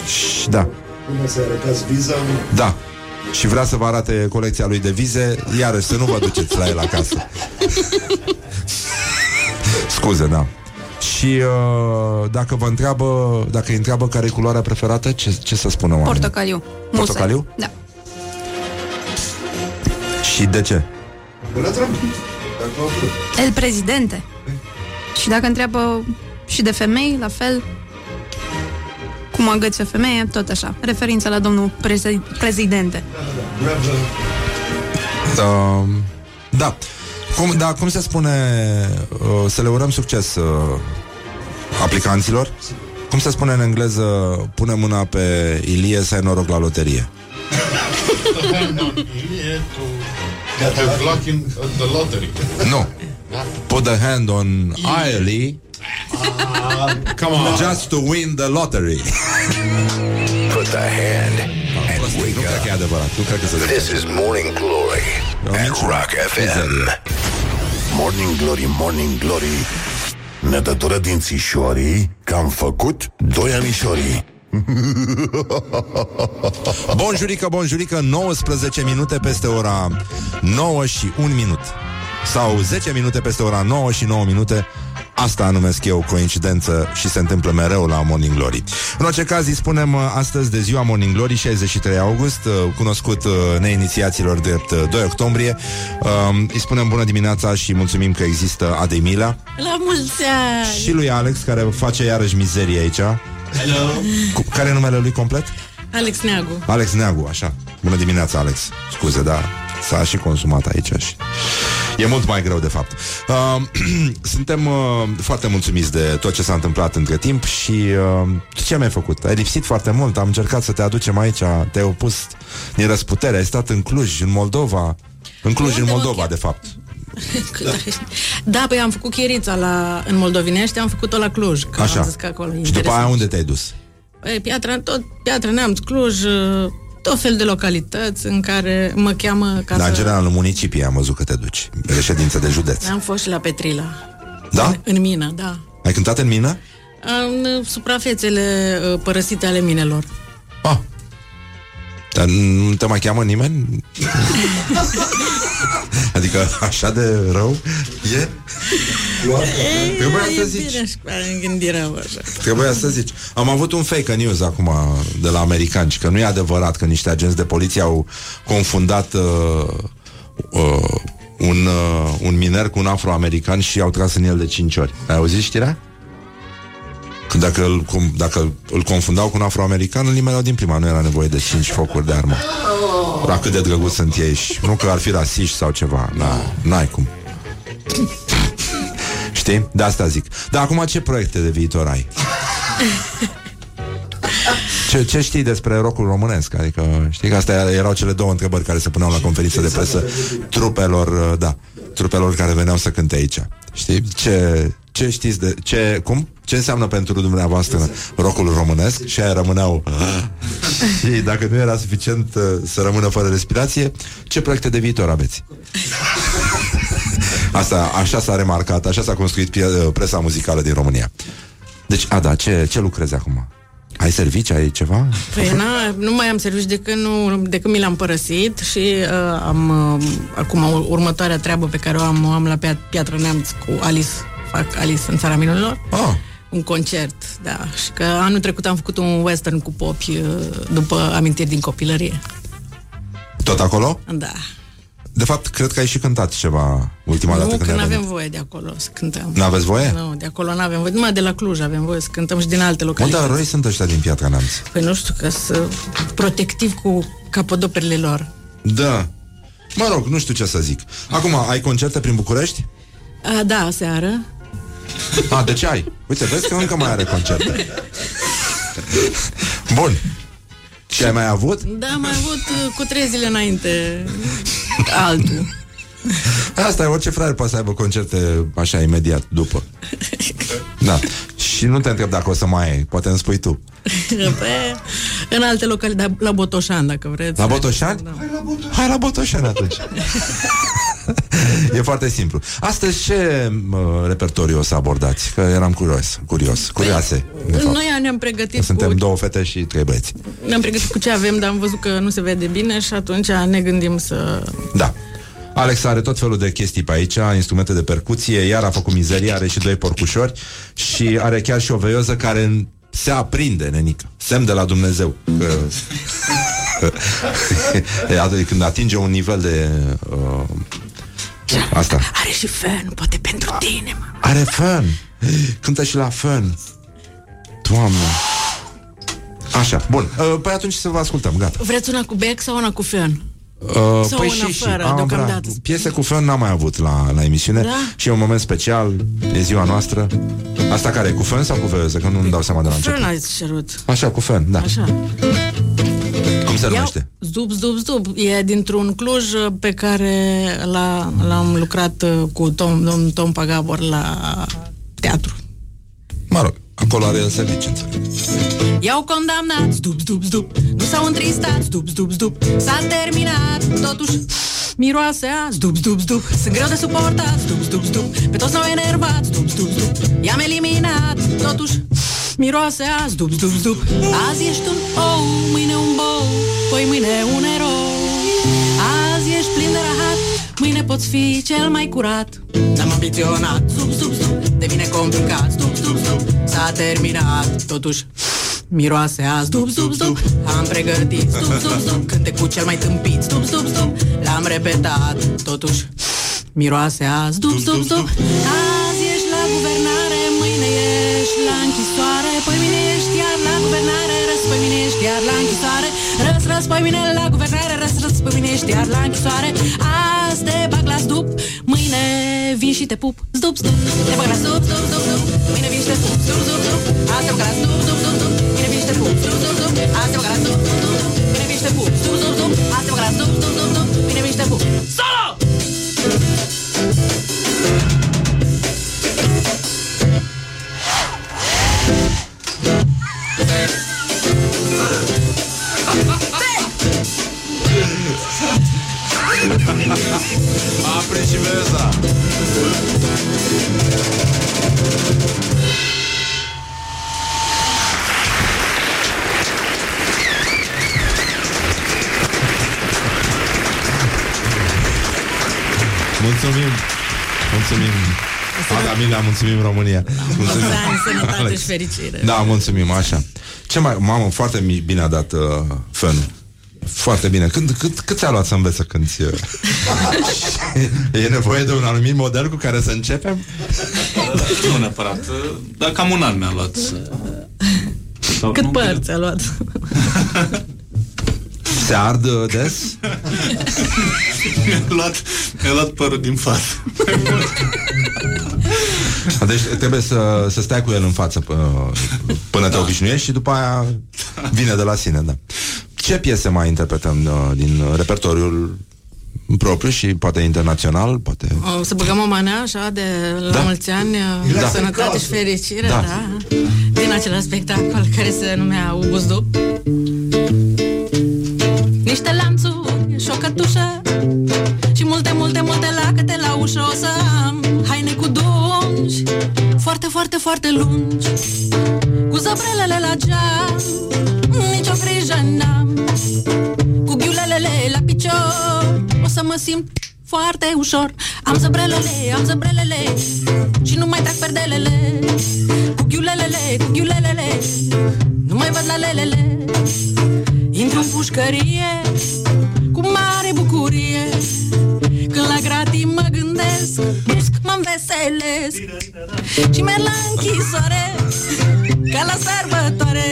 și da. Până să arătați viza. Da. Și vrea să vă arate colecția lui de vize. Iarăși să nu vă duceți la el acasă. Scuze, da. Și dacă vă întreabă, dacă îi întreabă care e culoarea preferată, ce să spună oamenii? Portocaliu. Portocaliu? Da. Și de ce? El prezidente. Și dacă întreabă și de femei, la fel. Cum agăți o femeie, tot așa. Referința la domnul prezidente. Da, da. Cum se spune, să le urăm succes aplicanților? Cum se spune în engleză, pune mâna pe Ilie să ai noroc la loterie? Nu. Put the hand on Ilie. Come on. Just to win the lottery. Put the hand and wake up. This is Morning Glory at Rock FM. Morning Glory, Morning Glory. Ne datoră dințișorii că am făcut doi anișorii. Bonjurică, bonjurică, 19 minute peste ora 9 și 1 minut. Sau 10 minute peste ora 9 și 9 minute. Asta numesc eu coincidență și se întâmplă mereu la Morning Glory. În orice caz, îi spunem astăzi de ziua Morning Glory, 63 august, cunoscut neinițiaților drept 2 octombrie. Îi spunem bună dimineața și mulțumim că există Ada Milea. La mulți ani! Și lui Alex, care face iarăși mizerie aici. Hello! Care e numele lui complet? Alex Neagu. Alex Neagu, așa. Bună dimineața, Alex. Scuze, dar s-a și consumat aici și... E mult mai greu, de fapt. Suntem foarte mulțumiți de tot ce s-a întâmplat între timp și ce mi-ai făcut? Ai lipsit foarte mult, am încercat să te aducem aici, te-ai opus din răsputere, ai stat în Cluj, în Moldova, în Cluj, în Moldova, de fapt. Da, păi am făcut chierița în moldovinește, am făcut-o la Cluj. Că așa. Am zis că acolo și după aia unde te-ai dus? Păi, Piatra Neamț, Cluj... tot fel de localități în care mă cheamă ca. Dar în general în municipii am văzut că te duci. Reședință de județ. Am fost și la Petrila. Da? În mină, da. Ai cântat în mină? În suprafețele părăsite ale minelor. Ah. Dar nu te mai cheamă nimeni? Adică așa de rău e? Trebuia să zici. Trebuia să zici. Am avut un fake news acum de la americani, că nu e adevărat că niște agenți de poliție au confundat un miner cu un afroamerican și au tras în el de 5 ori. Ai auzit știrea? Că dacă îl confundau cu un afroamerican, îl nimereau din prima. Nu era nevoie de 5 focuri de armă. Dar cât de drăguți sunt ei și nu că ar fi rasiști sau ceva. N-ai cum. Știi? De asta zic. Dar acum ce proiecte de viitor ai? Ce știi despre rock-ul românesc? Adică, știi că astea erau cele două întrebări care se puneau la conferința de presă trupelor, da, trupelor care veneau să cânte aici. Știi? Ce știți de... Cum? Ce înseamnă pentru dumneavoastră rock-ul românesc? Și aia rămâneau... Și dacă nu era suficient să rămână fără respirație, ce proiecte de viitor aveți? Asta, așa s-a remarcat, așa s-a construit presa muzicală din România. Deci, Ada, ce lucrezi acum? Ai servici? Ai ceva? Păi nu mai am servici decât mi l-am părăsit și acum următoarea treabă pe care o am la Piatra Neamț cu Alice. Fac Alice în Țara Minunilor. Oh. Un concert, da. Și că anul trecut am făcut un western cu popi după amintiri din copilărie. Tot acolo? Da. De fapt, cred că ai și cântat ceva ultima dată când ai venit. Nu, că n-avem voie de acolo să cântăm. N-aveți voie? Nu, de acolo n-avem voie. Numai de la Cluj avem voie să cântăm și din alte localități. Unde sunt ăștia din Piatra Neamț? Păi nu știu, că sunt protectivi cu capodoperele lor. Da. Mă rog, nu știu ce să zic. Acum, ai concerte prin București? A, da, aseară. A, deci ai. Uite, vezi că încă mai are concerte. Bun. Și ai mai avut? Da, am avut cu 3 zile înainte altul. Asta e, orice fraier poate să aibă concerte așa imediat după. Da. Și nu te întreb dacă o să mai ai, poate îmi spui tu. Pe, în alte locali, dar la Botoșani, dacă vreți. La Botoșani? Da. Hai la Botoșani atunci. E foarte simplu. Astăzi ce repertoriu o să abordați? Că eram curioase. Noi ne-am pregătit. Suntem două fete și 3 băieți. Ne-am pregătit cu ce avem, dar am văzut că nu se vede bine și atunci ne gândim să... Da. Alex are tot felul de chestii pe aici, instrumente de percuție, iar a făcut mizerie, are și 2 porcușori și are chiar și o veioză care se aprinde, nenică. Semn de la Dumnezeu. Când atinge un nivel de... Asta. Are și fân, poate pentru tine, mă. Are fân. Cântă și la fân. Doamne. Așa, bun. Păi atunci să vă ascultăm, gata. Vreți una cu bec sau una cu fân? Sau păi una fără, deocamdată. Piese cu fân n-am mai avut la emisiune, da? Și e un moment special, e ziua noastră. Asta care e, cu fân sau cu veioză? Că nu-mi dau seama de la început. Fân ați cerut. Așa, cu fân, da. Așa. Cum se numește? Zub, zub, zub. E dintr-un Cluj pe care l-am lucrat cu domnul Tom Pagabor la teatru. Mă rog, acolo are el serviciu, înțeleg. I-au condamnat, zdup, zdup, zdup. Nu s-au întristat, zdup, zdup, zdup. S-a terminat, totuși miroasea, zdup, zdup, zdup. Sunt greu de suportat, zdup, zdup, zdup. Pe toți n-au enervat, zdup, zdup, zdup. I-am eliminat, totuși miroasea, zdup, zdup, zdup. Azi ești un ou, mâine un bou, poi mâine un erou. Azi ești plin de rahat, mâine poți fi cel mai curat. L-am ambiționat, zdup, zdup, zdup. Devine complicat, zdup, zdup, zdup. S-a terminat, totuși miroase a zdup, zdup, zdup. Am pregătit, zdup, zdup, zdup. Cântecul cel mai tâmpit, zdup, zdup, zdup. L-am repetat, totuși miroase a zdup, zdup, zdup. Azi ești la guvernare, mâine ești la închisoare. Păi mine ești iar la guvernare, răs, păi mine ești iar la închisoare. Răs, răs, păi mine la guvernare, răs, răs, păi mine ești iar la închisoare. Azi te bag la zdup, mâine vin și te pup, zdup, zdup. Te bag la zdup, zdup, zdup, zdup. Mâine vin și te pup, zdup, zdup, zdup. Azi te bag la zdup, zdup, zdup, zdup. Solo! Apre și mesa. Mulțumim! Mulțumim! Ada Milea, mulțumim România! Mulțumim! Sănătate și fericire! Da, mulțumim, așa. Ce mai... Mamă, foarte bine a dat fânul. Foarte bine. Cât ți-a luat să înveți să cânti? E nevoie de un anumit model cu care să începem? Nu neapărat. Dar cam un an mi-a luat. Cât păr ți-a luat? Se ard des? Mi-a luat părul din față. Deci trebuie să stai cu el în față până te obișnuiești și după aia vine de la sine, da. Ce piese mai interpretăm din repertoriul propriu și poate internațional, poate... Să băgăm o manea așa de la mulți ani, da. Sănătate și fericire, da. Da. Din același spectacol care se numea Ubuzdup. Niște lanțuri și o cătușă și multe lacăte la ușă. O să am haine cu dungi foarte lungi, cu zăbrelele la geam, nicio grijă n-am. Cu ghiulelele la picior o să mă simt foarte ușor. Am zăbrelele și nu mai trag perdelele. Cu ghiulelele nu mai văd la lelele. Intru în pușcărie cu mare mă înveselesc și merg la închisoare ca la sărbătoare,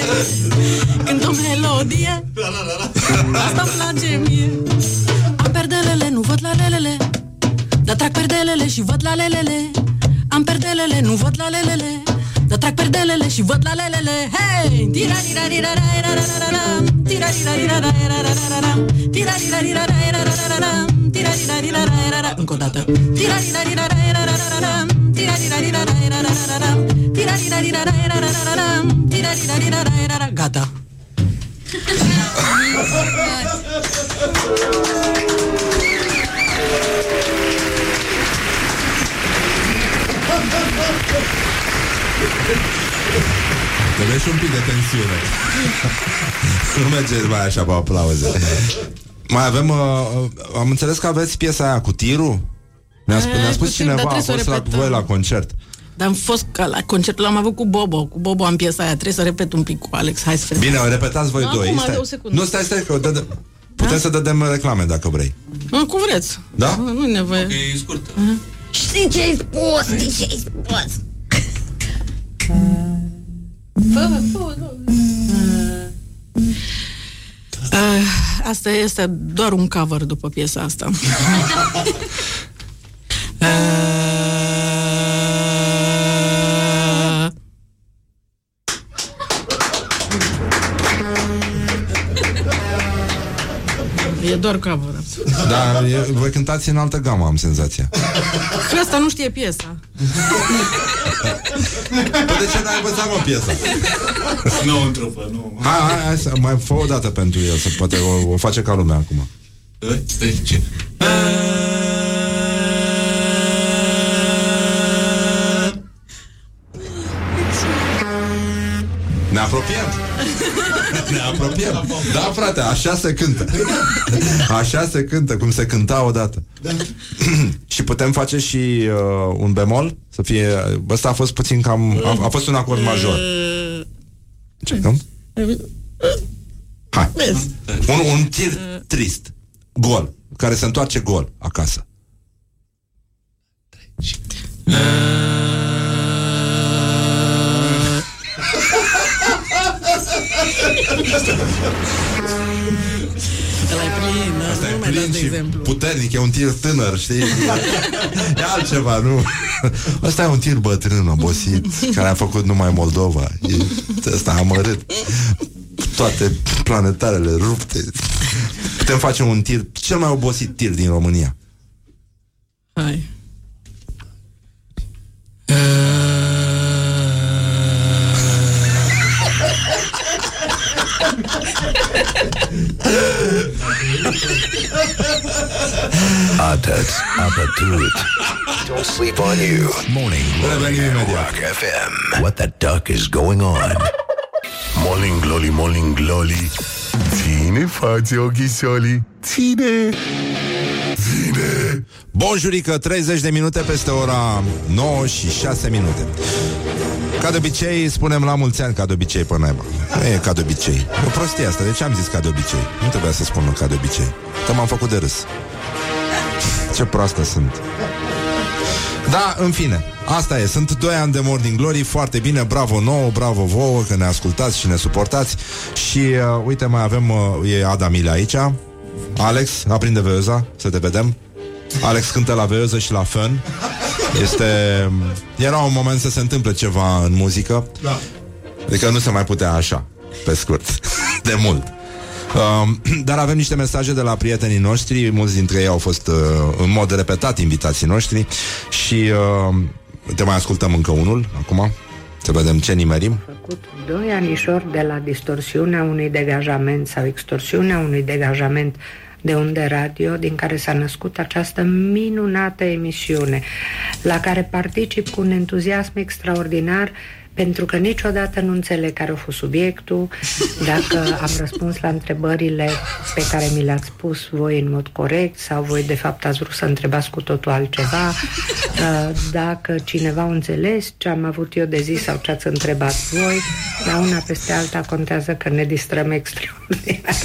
când o melodie asta-mi place mie. Am perdelele, nu văd la lelele, dar trag perdelele și văd la lelele. Am perdelele, nu văd la lelele, dar trag perdelele și văd la lelele. Hei! Încă o dată. Gata. Trebuie și un pic de tensiune. Nu mergeți mai așa pe aplauze. Mai avem am înțeles că aveți piesa aia cu tirul? Ne-a spus cineva, a fost la voi la concert. Dar am fost la concertul, l-am avut cu Bobo. Cu Bobo am piesa aia, trebuie să repet un pic cu Alex. Hai să bine, o repetați voi doi. Nu, stai, că putem să dăm reclame dacă vrei. Cum vreți. Da? Nu e nevoie. Ok, e scurtă. Știi ce ai spus? Asta este doar un cover după piesa asta. E doar cover. Dar voi cântați în altă gamă, am senzația. Că asta nu știe piesa. Păi de ce n-ai învățat, mă, piesa? Nu în trupă, nu. Hai, să mai fă o dată pentru el, să poate o face ca lumea acum. De ce? Ne apropiem. Da, frate, așa se cântă. Așa se cântă, cum se cânta odată. Da. Și putem face și un bemol, să fie. Ăsta a fost puțin cam a fost un acord major. Încercăm? Hai. Un tir trist. Gol, care se întoarce gol acasă. Asta e plin și puternic, e un tir tânăr, știi? E altceva, nu? Asta e un tir bătrân, obosit, care a făcut numai Moldova. Ăsta a amărât toate planetarele rupte. Putem face un tir, cel mai obosit tir din România. Hai. Atât a bătut. Don't sleep on you. Morning Glory at Rock FM. What the duck is going on? Morning Glory, Morning Glory. Ține față ochișoli. Ține. Bonjurică, 30 de minute peste ora 9 și 6 minute. Ca de obicei, spunem la mulți ani, ca de obicei, pe naiba. Nu e ca de obicei. E o prostie asta, de ce am zis ca de obicei? Nu trebuia să spun ca de obicei. Că m-am făcut de râs. Ce proastă sunt. Da, în fine, asta e, sunt 2 ani de Morning Glory, foarte bine, bravo nouă, bravo vouă, că ne ascultați și ne suportați. Și, uite, mai avem, e Ada Milea aici. Alex, aprinde veioza, să te vedem. Alex cântă la veoză și la fân. Era un moment să se întâmple ceva în muzică. Da. Adică nu se mai putea așa, pe scurt, de mult. Dar avem niște mesaje de la prietenii noștri. Mulți dintre ei au fost în mod repetat invitații noștri. Și te mai ascultăm încă unul acum, să vedem ce nimerim. Am făcut 2 anișori de la distorsiunea unui degajament sau extorsiunea unui degajament de unde radio, din care s-a născut această minunată emisiune, la care particip cu un entuziasm extraordinar, pentru că niciodată nu înțeleg care a fost subiectul, dacă am răspuns la întrebările pe care mi le-ați spus voi în mod corect sau voi de fapt ați vrut să întrebați cu totul altceva, dacă cineva a înțeles ce am avut eu de zis sau ce ați întrebat voi, dar una peste alta contează că ne distrăm extraordinar.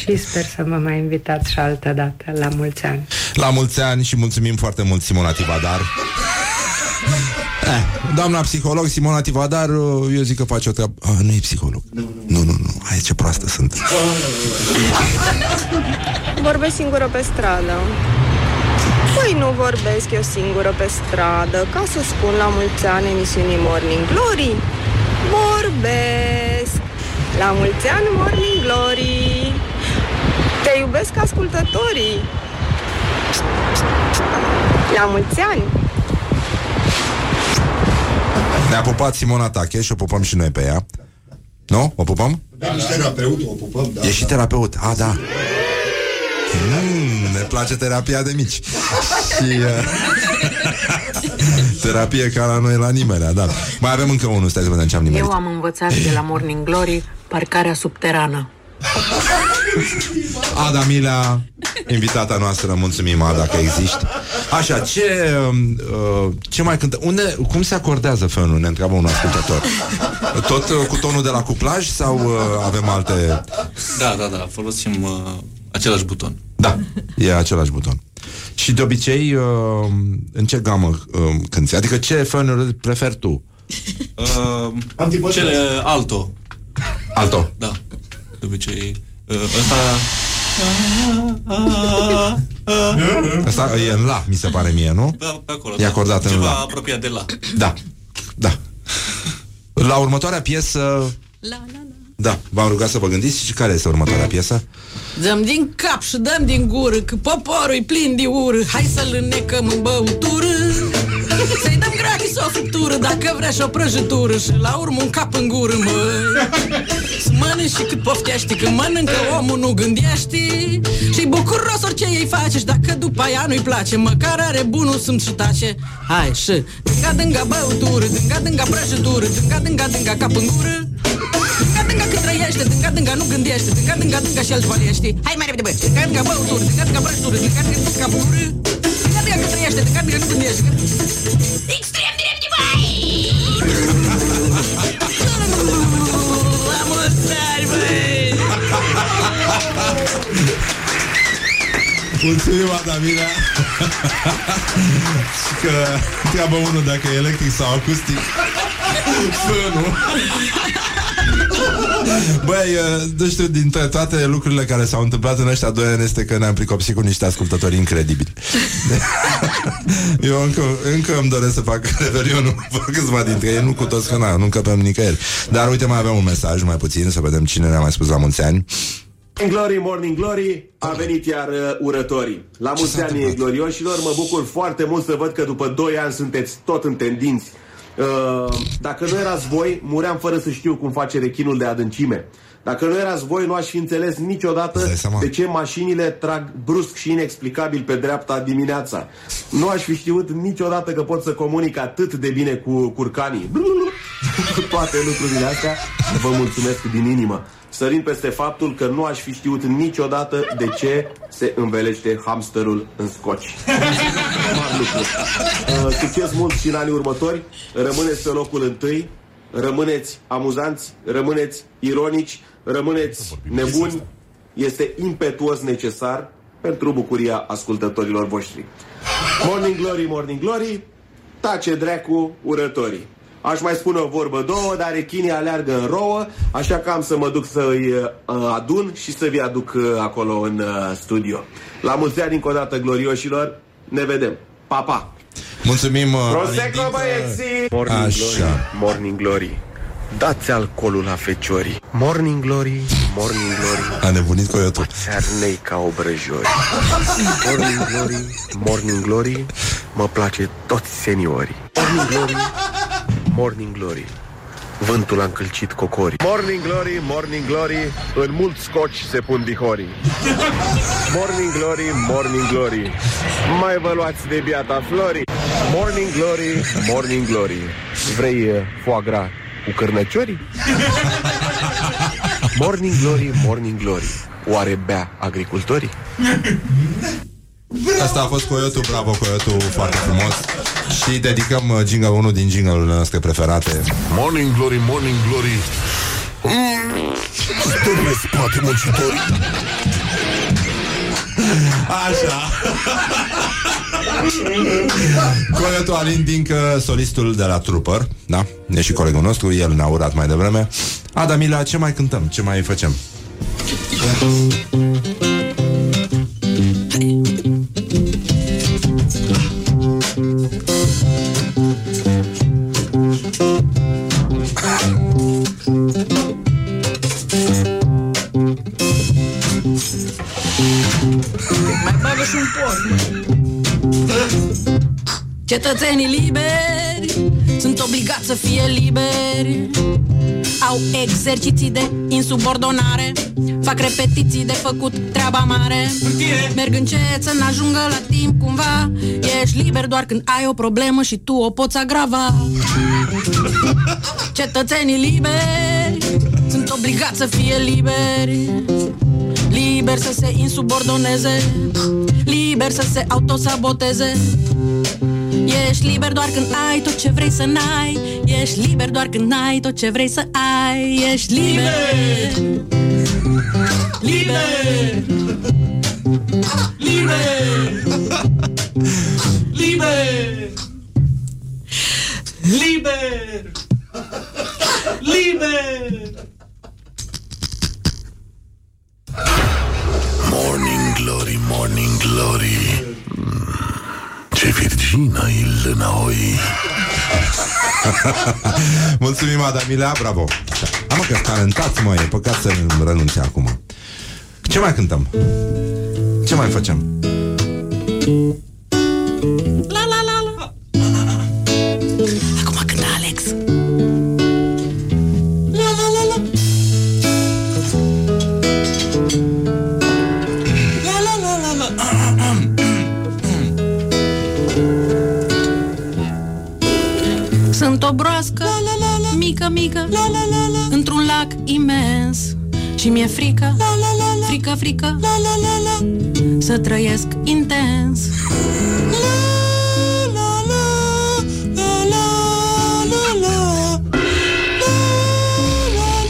Și sper să mă mai invitați și altă dată. La mulți ani! La mulți ani și mulțumim foarte mult, Simona Tivadar! Doamna psiholog, Simona Tivadaru, eu zic că face o treabă. Ah, nu e psiholog. Nu. Hai, ce proastă sunt. Vorbesc singură pe stradă. Păi nu vorbesc eu singură pe stradă, ca să spun la mulți ani emisiunii Morning Glory. Vorbesc. La mulți ani, Morning Glory. Te iubesc ascultătorii. La mulți ani. Ne-a pupat Simona Tache și o pupăm și noi pe ea. Nu? O pupăm? Da, ești terapeut, o pupăm, da. Ești și terapeut, a, da. Ne place terapia de mici. Și terapie ca la noi la nimeni, da. Mai avem încă unul, stai să vedem ce am nimerit. Eu am învățat de la Morning Glory parcarea subterană. Ada Milea, invitata noastră, mulțumim, Ada, dacă există. Așa, ce mai cântă? Unde, cum se acordează felul? Ne întreabă un ascultător. Tot cu tonul de la cuplaj sau avem alte... Da, folosim același buton. Da, e același buton. Și de obicei, în ce gamă cânti? Adică ce feluri preferi tu? Cele alto. Alto? Da. De obicei, ăsta e în la, mi se pare mie, nu? Da, pe acolo, e acordat, da, în ceva la apropiat de la. Da. La următoarea piesă... La. Da, v-am rugat să vă gândiți și care este următoarea piesă? Dăm din cap și dăm din gură, că poporul-i plin de ură. Hai să-l înnecăm în băutură, să-i dăm gratis o friptură, dacă vrea și o prăjitură, și la urmă un cap în gură, mă. Mănânci și cât poftești, că mănâncă omul, nu gândește, și-i bucuros orice ei face, și dacă după aia nu-i place, măcar are bunul sâmt și tace. Hai și dânga-dânga băutură, dânga-dânga prăjitură, dânga-dânga cap în gură. Dânga-dânga când trăiește, dânga-dânga nu gândește, dânga-dânga și el-și valiește. Hai mai repede, bă! Dânga-dânga băutură, dânga-dânga prăjitură, dânga-dânga bură. Dânga-dânga când trăiește, dânga-dânga nu gândește. Extrem de repede, băi! La mulți ani, băi! Mulțumim, Adamina! Că treabă unul dacă e electric sau acustic. Fânul. Băi, nu știu, dintre toate lucrurile care s-au întâmplat în ăștia 2 ani este că ne-am pricopsit cu niște ascultători incredibili. Eu încă îmi doresc să fac revelionul cu câțiva dintre ei, nu cu toți, că nu încăpem nicăieri. Dar uite, mai avem un mesaj, mai puțin, să vedem cine ne-a mai spus la mulți ani. Glory, Morning Glory, a venit iar urătorii. La mulți ani, glorioșilor, mă bucur foarte mult să văd că după 2 ani sunteți tot în tendinți. Dacă nu erați voi, muream fără să știu cum face rechinul de adâncime. Dacă nu erați voi, nu aș fi înțeles niciodată de ce mașinile trag brusc și inexplicabil pe dreapta dimineața. Nu aș fi știut niciodată că pot să comunic atât de bine cu curcanii. Cu toate lucrurile astea, vă mulțumesc din inimă. Sărind peste faptul că nu aș fi știut niciodată de ce se învelește hamsterul în scoci. Succes mult și în anii următori. Rămâneți pe locul 1. Rămâneți amuzanți, rămâneți ironici, rămâneți nebuni. Este impetuos necesar pentru bucuria ascultătorilor voștri. Morning Glory, Morning Glory, tace dracu urătorii. Aș mai spune o vorbă, 2, dar rechinii aleargă în rouă, așa că am să mă duc să-i adun și să vi aduc acolo în studio. La mulți ani încă o dată, glorioșilor, ne vedem. Pa, pa! Mulțumim! Prosecco, băieții! Morning Glory, Morning Glory, dați alcoolul la feciorii. Morning Glory, Morning Glory, a nebunit cu YouTube. Țarnei ca obrăjori. Morning Glory, Morning Glory, mă place toți seniorii. Morning Glory, Morning Glory, vântul a încălcit cocorii. Morning Glory, Morning Glory, în mulți scoci se pun dihorii. Morning Glory, Morning Glory, mai vă luați de biata florii. Morning Glory, Morning Glory, vrei foie gras cu cârnăciorii? Morning Glory, Morning Glory, oare bea agricultorii? Asta a fost Coyotul, bravo Coyotul, foarte frumos. Și dedicăm jingle, unul din jingle-urile noastre preferate. Morning Glory, Morning Glory, stă pe spate, muncitorii. Așa. Coletul Alin Dincă, solistul de la Trooper, da? E și colegul nostru, el ne-a urat mai devreme. Ada Milea, ce mai cântăm? Ce mai facem? Cetățenii liberi sunt obligați să fie liberi. Au exerciții de insubordonare, fac repetiții de făcut treaba mare. Merg încet să n-ajungă la timp cumva. Ești liber doar când ai o problemă și tu o poți agrava. Cetățenii liberi sunt obligați să fie liberi. Liber să se insubordoneze, liber să se autosaboteze. Ești liber doar când ai tot ce vrei să n-ai. Ești liber doar când ai tot ce vrei să ai. Ești liber. Liber. Liber. Liber. Liber. Liber. Morning Glory, Morning Glory. Ce virgină il înoi. Mulțumim, Ada Milea, bravo. Am că talentați, măi, e păcat să renunțe acum. Ce mai cântăm? Ce mai facem? La la la la. Acum cântă Alex. La la la la. La la la la la. Sunt o broască, la, la, la, la, mică, mică, la, la, la, la, într-un lac imens. Și mi-e frică, la, la, la, la, frică, frică, la, la, la, la, să trăiesc intens. La, la, la, la, la, la, la, la, la,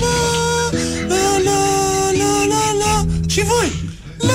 la, la, la. Și voi! La,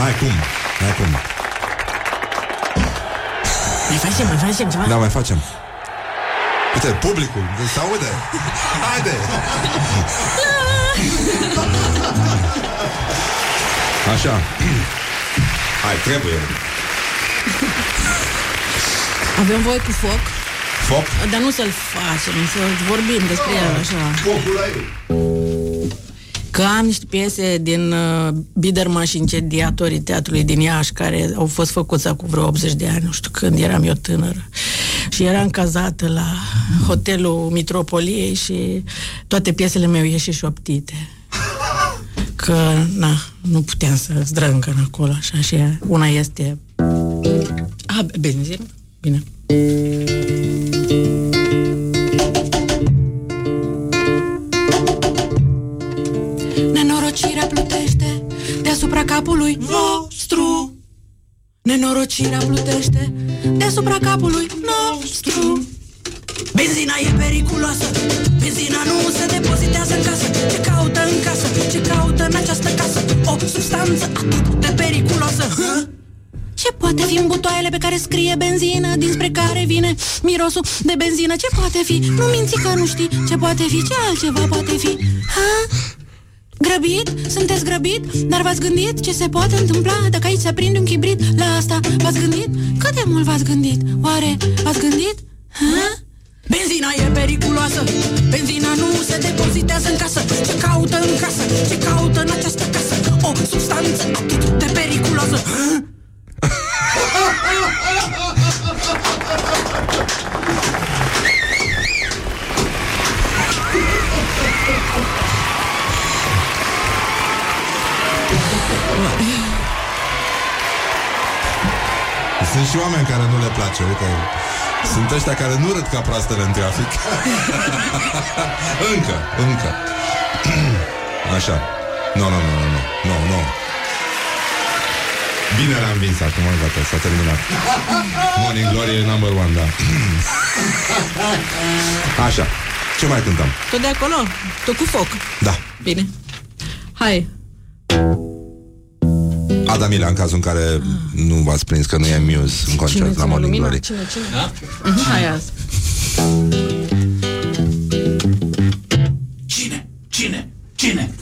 n-ai cum. Mai facem ceva? Da, mai facem. Uite, publicul, se aude. Haide! Așa. Hai, trebuie. Avem voie cu foc. Foc? Dar nu să-l facem, să vorbim despre el, așa. Focul la el. Că am niște piese din Biderman și Incendiatorii Teatrului din Iași, care au fost făcuți acum vreo 80 de ani, nu știu când, eram eu tânără. Și eram cazată la hotelul Mitropoliei și toate piesele mele ieșe șoptite. Că, na, nu puteam să zdrângăn acolo, așa, și una este... Ah, benzină? Bine. Nenorocirea plutește deasupra capului vostru. Nenorocirea plutește deasupra capului nostru. Benzina e periculoasă, benzina nu se depozitează în casă. Ce caută în casă, ce caută în această casă? O substanță atât de periculoasă. Hă? Ce poate fi în butoaiele pe care scrie benzină, dinspre care vine mirosul de benzină? Ce poate fi? Nu minți că nu știi. Ce poate fi? Ce altceva poate fi? Ha? Grăbit? Sunteți grăbit? Dar v-ați gândit ce se poate întâmpla dacă aici se aprinde un chibrit? La asta v-ați gândit? Cât de mult v-ați gândit? Oare v-ați gândit? Ha? Benzina e periculoasă, benzina nu se depozitează în casă. Ce caută în casă? Ce caută în această casă? O substanță atât de periculoasă. Ha? Sunt și oameni care nu le place. Uite, sunt ăștia care nu râd ca proastele în trafic. Încă. Așa. Nu. Bine, l-am vins acum, gata, s-a terminat. Morning Glory e number one, da. Așa. Ce mai cântăm? Tu de acolo? Tu cu foc? Da. Bine. Hai. Ada Milea, în cazul în care nu v-ați prins că nu e Muse în concert la Morning Glory. Cine? Da? Hai azi. Cine?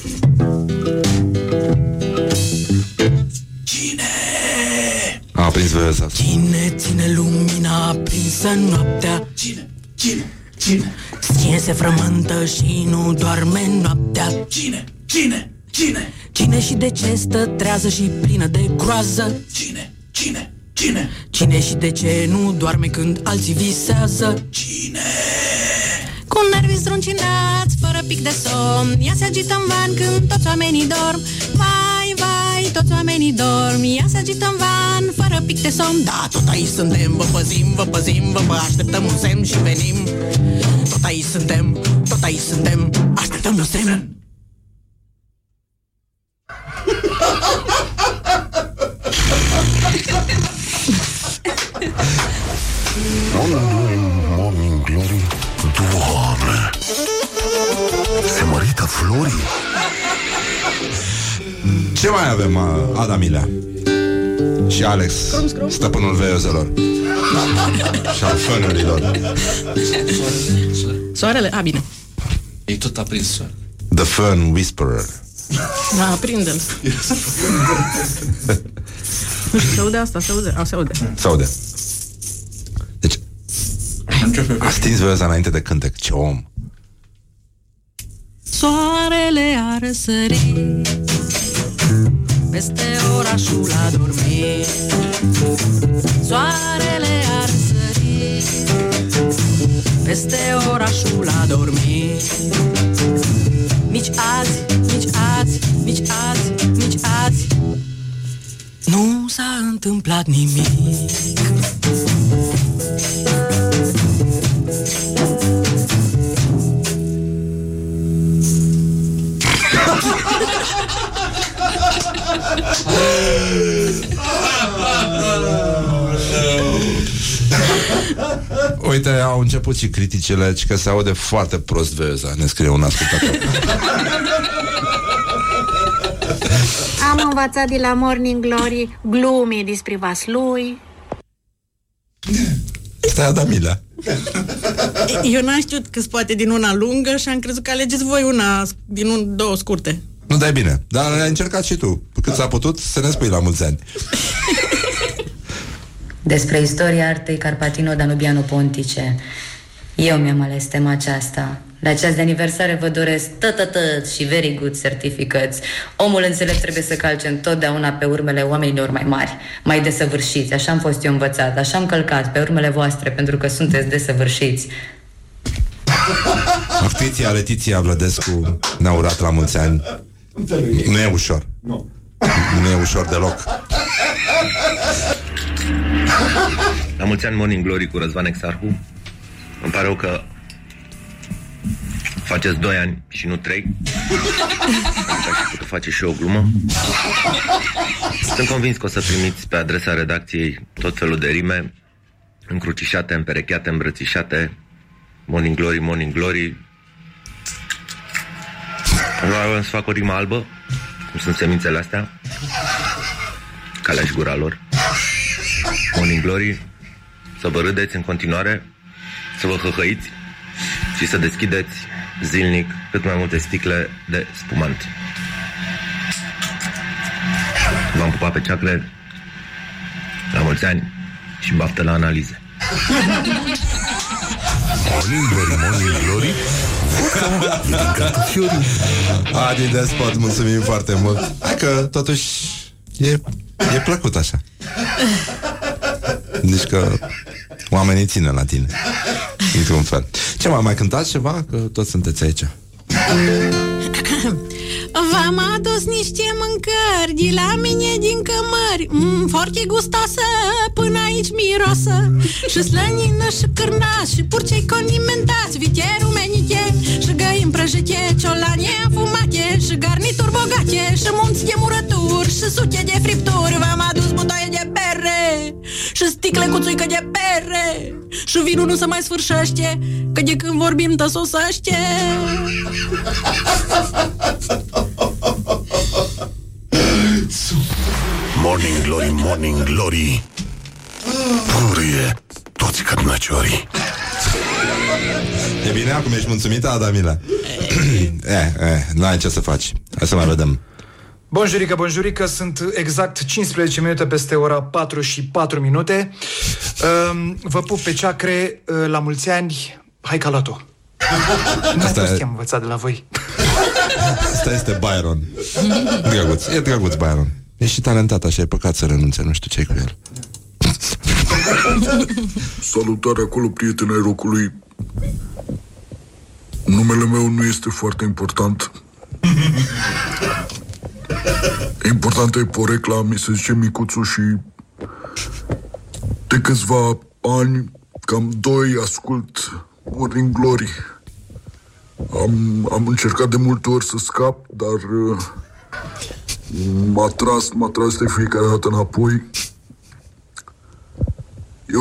A prins văzut. Cine ține lumina aprinsă noaptea? Cine? Cine se frământă și nu doarme noaptea? Cine? Cine și de ce stă trează și plină de groază? Cine? Cine și de ce nu doarme când alții visează? Cine? Cu nervii zdruncinați, fără pic de somn, ea se agită în van când toți oamenii dorm. Vai, toți oamenii dorm, ea se agită în van, fără pic de somn. Da, tot aici suntem, vă păzim, vă așteptăm un semn și venim. Tot aici suntem, așteptăm un semn. Morning Glory, Doamne, se mărită florii. Ce mai avem? Ada Milea și Alex, stăpânul veiozelor și al fănurilor. Soarele? A, bine. E tot aprins soare. The Fern Whisperer. Da, aprindem. Nu știu, se aude asta, se aude. Deci a stins vioza înainte de cântec. Ce om. Soarele a răsărit peste orașul adormit. Soarele a răsărit peste orașul adormit. Nici azi nu s-a întâmplat nimic. Uite, au început și criticile, ci că se aude foarte prost veza, ne scrie un ascultător. Am învățat de la Morning Glory glume despre vaslui. Stai, Ada Milea. Eu n-am știut că se poate din una lungă și am crezut că alegeți voi una din două scurte. Nu, dai bine, dar ai încercat și tu cât s-a putut să ne spui la mulți ani. Despre istoria artei carpatino-danubiano-pontice. Eu mi-am ales tema aceasta. La ceas de aniversare vă doresc tătătăt și very good certificați. Omul înțelept trebuie să calce întotdeauna pe urmele oamenilor mai mari, mai desăvârșiți. Așa am fost eu învățat, așa am călcat pe urmele voastre, pentru că sunteți desăvârșiți. Actriția Letiția Vlădescu ne-a urat la mulți ani. Nu e ușor. Nu e ușor deloc. La mulți ani, Morning Glory, cu Răzvan Exarhu. Îmi pare rău că faceți 2 ani și nu 3. Așa și puteți face și o glumă. Sunt convins că o să primiți pe adresa redacției tot felul de rime încrucișate, împerecheate, îmbrățișate. Morning Glory, Morning Glory. Vreau să fac o rimă albă, cum sunt semințele astea, ca le-aș gura lor. Morning Glory, să vă râdeți în continuare, să vă hăhăiți și să deschideți zilnic cât mai multe sticle de spumant. V-am pupat pe ceacre, la mulți ani și baftă la analize. Morning Glory, Morning Glory. Adi de sport, mulțumim foarte mult. Hai că totuși e plăcut așa. Deci că oamenii țină la tine într-un fel. Ce mai cântați ceva? Că toți sunteți aici. V-am adus niște mâncări de la mine din cămări, foarte gustoasă, până aici miroasă, și slănină și cârnați, și purcei condimentați, vite rumenite, și găini prăjite, ciolane afumate, și garnituri bogate, și munți de murături, și sute de fripturi. V-am adus butoaie de pere și sticle cu țuică de pere, și vinul nu se mai sfârșește, că de când vorbim tă sosește. Morning Glory, Morning Glory, purie toți cătnăciorii. E bine, acum ești mulțumită, Ada Milea? N-ai ce să faci. Hai să mai vedem. Bunjurică, bunjurică, sunt exact 15 minute peste ora 4 și 4 minute. Vă pup pe ceacre, la mulți ani. Hai ca luat-o. Asta e... am învățat de la voi. Asta este Byron. Drăguț, e drăguț Byron. E și talentat așa, e păcat să renunțe, nu știu ce-i cu el. Salutare acolo, prieteni ai rocului. Numele meu nu este foarte important. Importantă e porecla, mi se zice Micuțu și de câțiva ani, cam 2, ascult Morning Glory. Am încercat de multe ori să scap, dar m-a tras de fiecare dată înapoi. E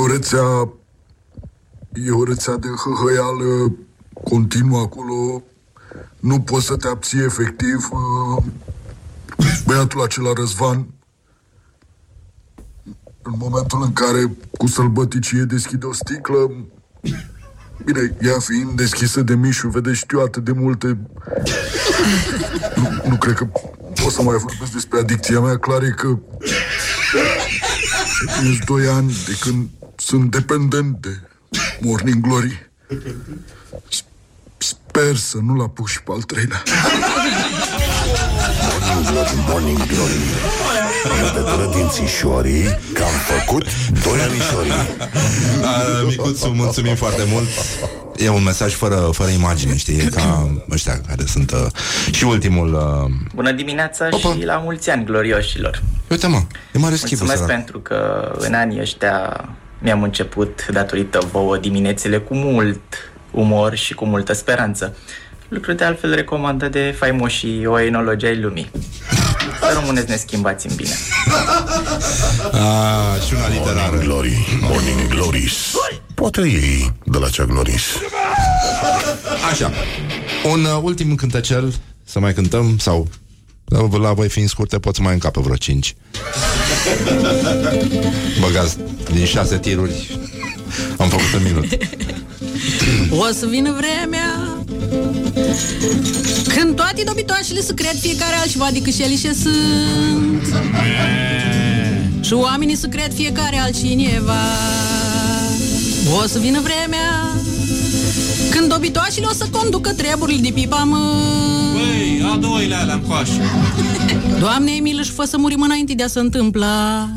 o rețea de hăhăială continuă acolo. Nu poți să te abții efectiv. Băiatul acela, Răzvan, în momentul în care cu sălbăticie deschide o sticlă, bine, ea fiind deschisă de Mișu, vede, știu atât de multe. Nu cred că pot să mai vorbesc despre adicția mea. Clar e că sunt 2 ani de când sunt dependent de Morning Glory. Sper să nu-l apuc și pe al 3-lea. Morning Glory, Morning Glory, rădătură din țișorii, că am făcut 2 anișorii. Micuțu, mulțumim foarte mult. E un mesaj fără imagine, știi, ca ăștia care sunt și ultimul. Bună dimineața. Opa. Și la mulți ani, glorioșilor. Uite mă, e mare schipul. Mulțumesc sărat. Pentru că în anii ăștia mi-am început, datorită vouă, diminețile cu mult umor și cu multă speranță. Lucru de altfel recomandă de faimoșii oenologi ai lumii. Românezi, ne schimbați în bine. Și una literară. Morning Glory, Morning Glories. Poate ei de la cea Glories. Așa. Un ultim cântecel. Să mai cântăm? Sau la voi fiind scurte, poți mai încapă vreo 5. Băgați din 6 tiruri. Am făcut un minut. O să vină vremea când toate dobitoașele să cred fiecare altceva decât șelii ce sunt, și oamenii să cred fiecare altcineva. O să vină vremea când dobitoașele o să conducă treburile de pe pământ. Băi, a doilea alea-n coașă. Doamne-i milă și fă să murim înainte de a se întâmpla.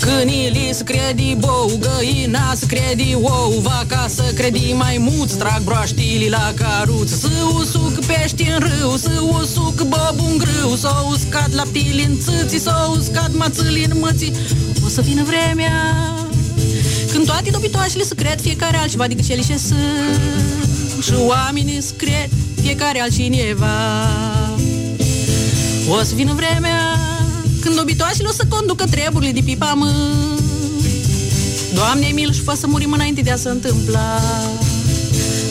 Câinii să credi bou, găina să credi ou, vaca să credi maimuț, trag broaștile la caruț. Să usuc pești în râu, să usuc bobul în grâu, s-au uscat laptile în țâții, s-au uscat mațâlii în mății. O să vină vremea când toate dobitoașele să cred fiecare altceva decât cele ce sunt, și oamenii să cred fiecare altcineva. O să vină vremea când dobitoașele o să conducă treburile de pe pământ. Doamne-i milă și fă să murim înainte de a se întâmpla.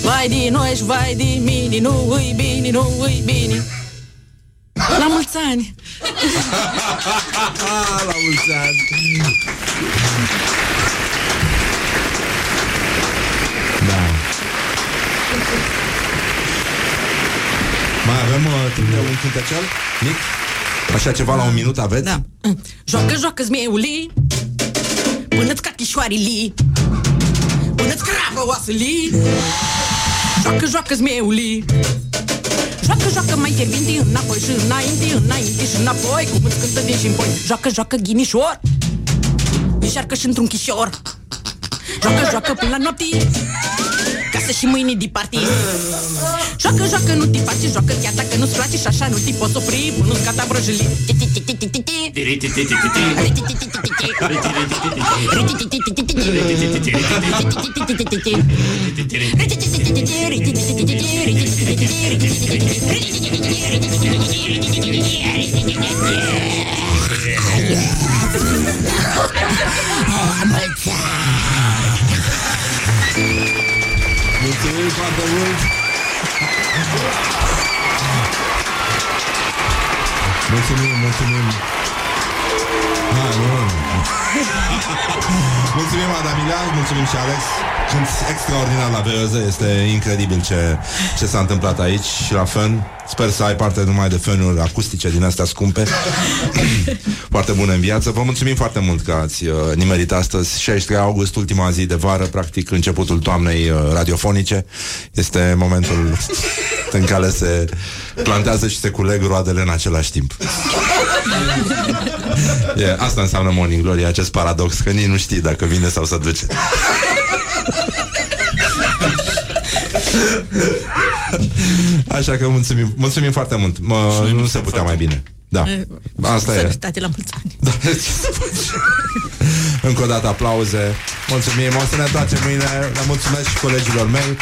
Vai de noi și vai de mine, nu-i bine, nu-i bine. La mulți ani! La mulți ani! Da. Mai avem un cântecel mic? Așa ceva la un minut aveți? Da. Joacă, joacă, zmeuli, până-ți cad chișoarele, până-ți cravă oasele. Joacă, joacă, zmeuli, joacă, joacă, mai fierbinte, înapoi și înainte, înainte și înapoi, cum îți cântă din și-npoi. Joacă, joacă, ghinișor, înșarcă și într-un chișor. Joacă, joacă, până la noapte, acasă și mâine de party. Joacă, joacă, nu te face, joacă chiar dacă nu-ți place și așa nu te poți opri până nu-ți gata vrăjălii. Mulțumim foarte mult! Mulțumim! Hai, mulțumim, Ada Milea, mulțumim și Alex. Sunt extraordinar la VZ, este incredibil ce s-a întâmplat aici și la fen. Sper să ai parte numai de fenuri acustice din astea scumpe. Foarte bune în viață. Vă mulțumim foarte mult că ați nimerit astăzi, 16 august, ultima zi de vară, practic începutul toamnei radiofonice. Este momentul în care se plantează și se culeg roadele în același timp. Asta înseamnă Morning Glory, acest paradox, că nici nu știi dacă vine sau se duce. Așa că mulțumim foarte mult. Nu se putea mai bine. Da. Asta e. La mulți ani. Da. Încă o dată aplauze. Mulțumim. O să ne toate mâine. Le mulțumesc și colegilor mei.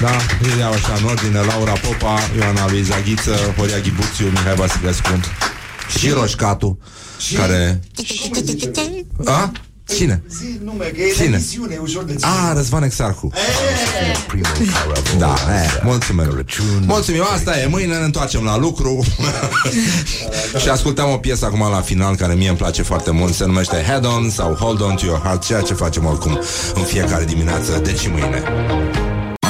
Da, îi iau așa în ordine: Laura Popa, Ioana Luiza Ghiță, Horia Ghibuțiu, Mihai Bobonete și Roșcatu, care... A? Cine? Zi nume, că e cine? La misiune, ușor de ținut. Ah, Răzvan Exarhu. Da, mulțumim, asta e, mâine ne întoarcem la lucru. Și ascultăm o piesă acum la final, care mie îmi place foarte mult. Se numește Head On sau Hold On To Your Heart, ceea ce facem oricum în fiecare dimineață, deci mâine.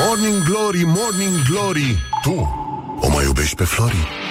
Morning Glory, Morning Glory, tu o mai iubești pe Flori?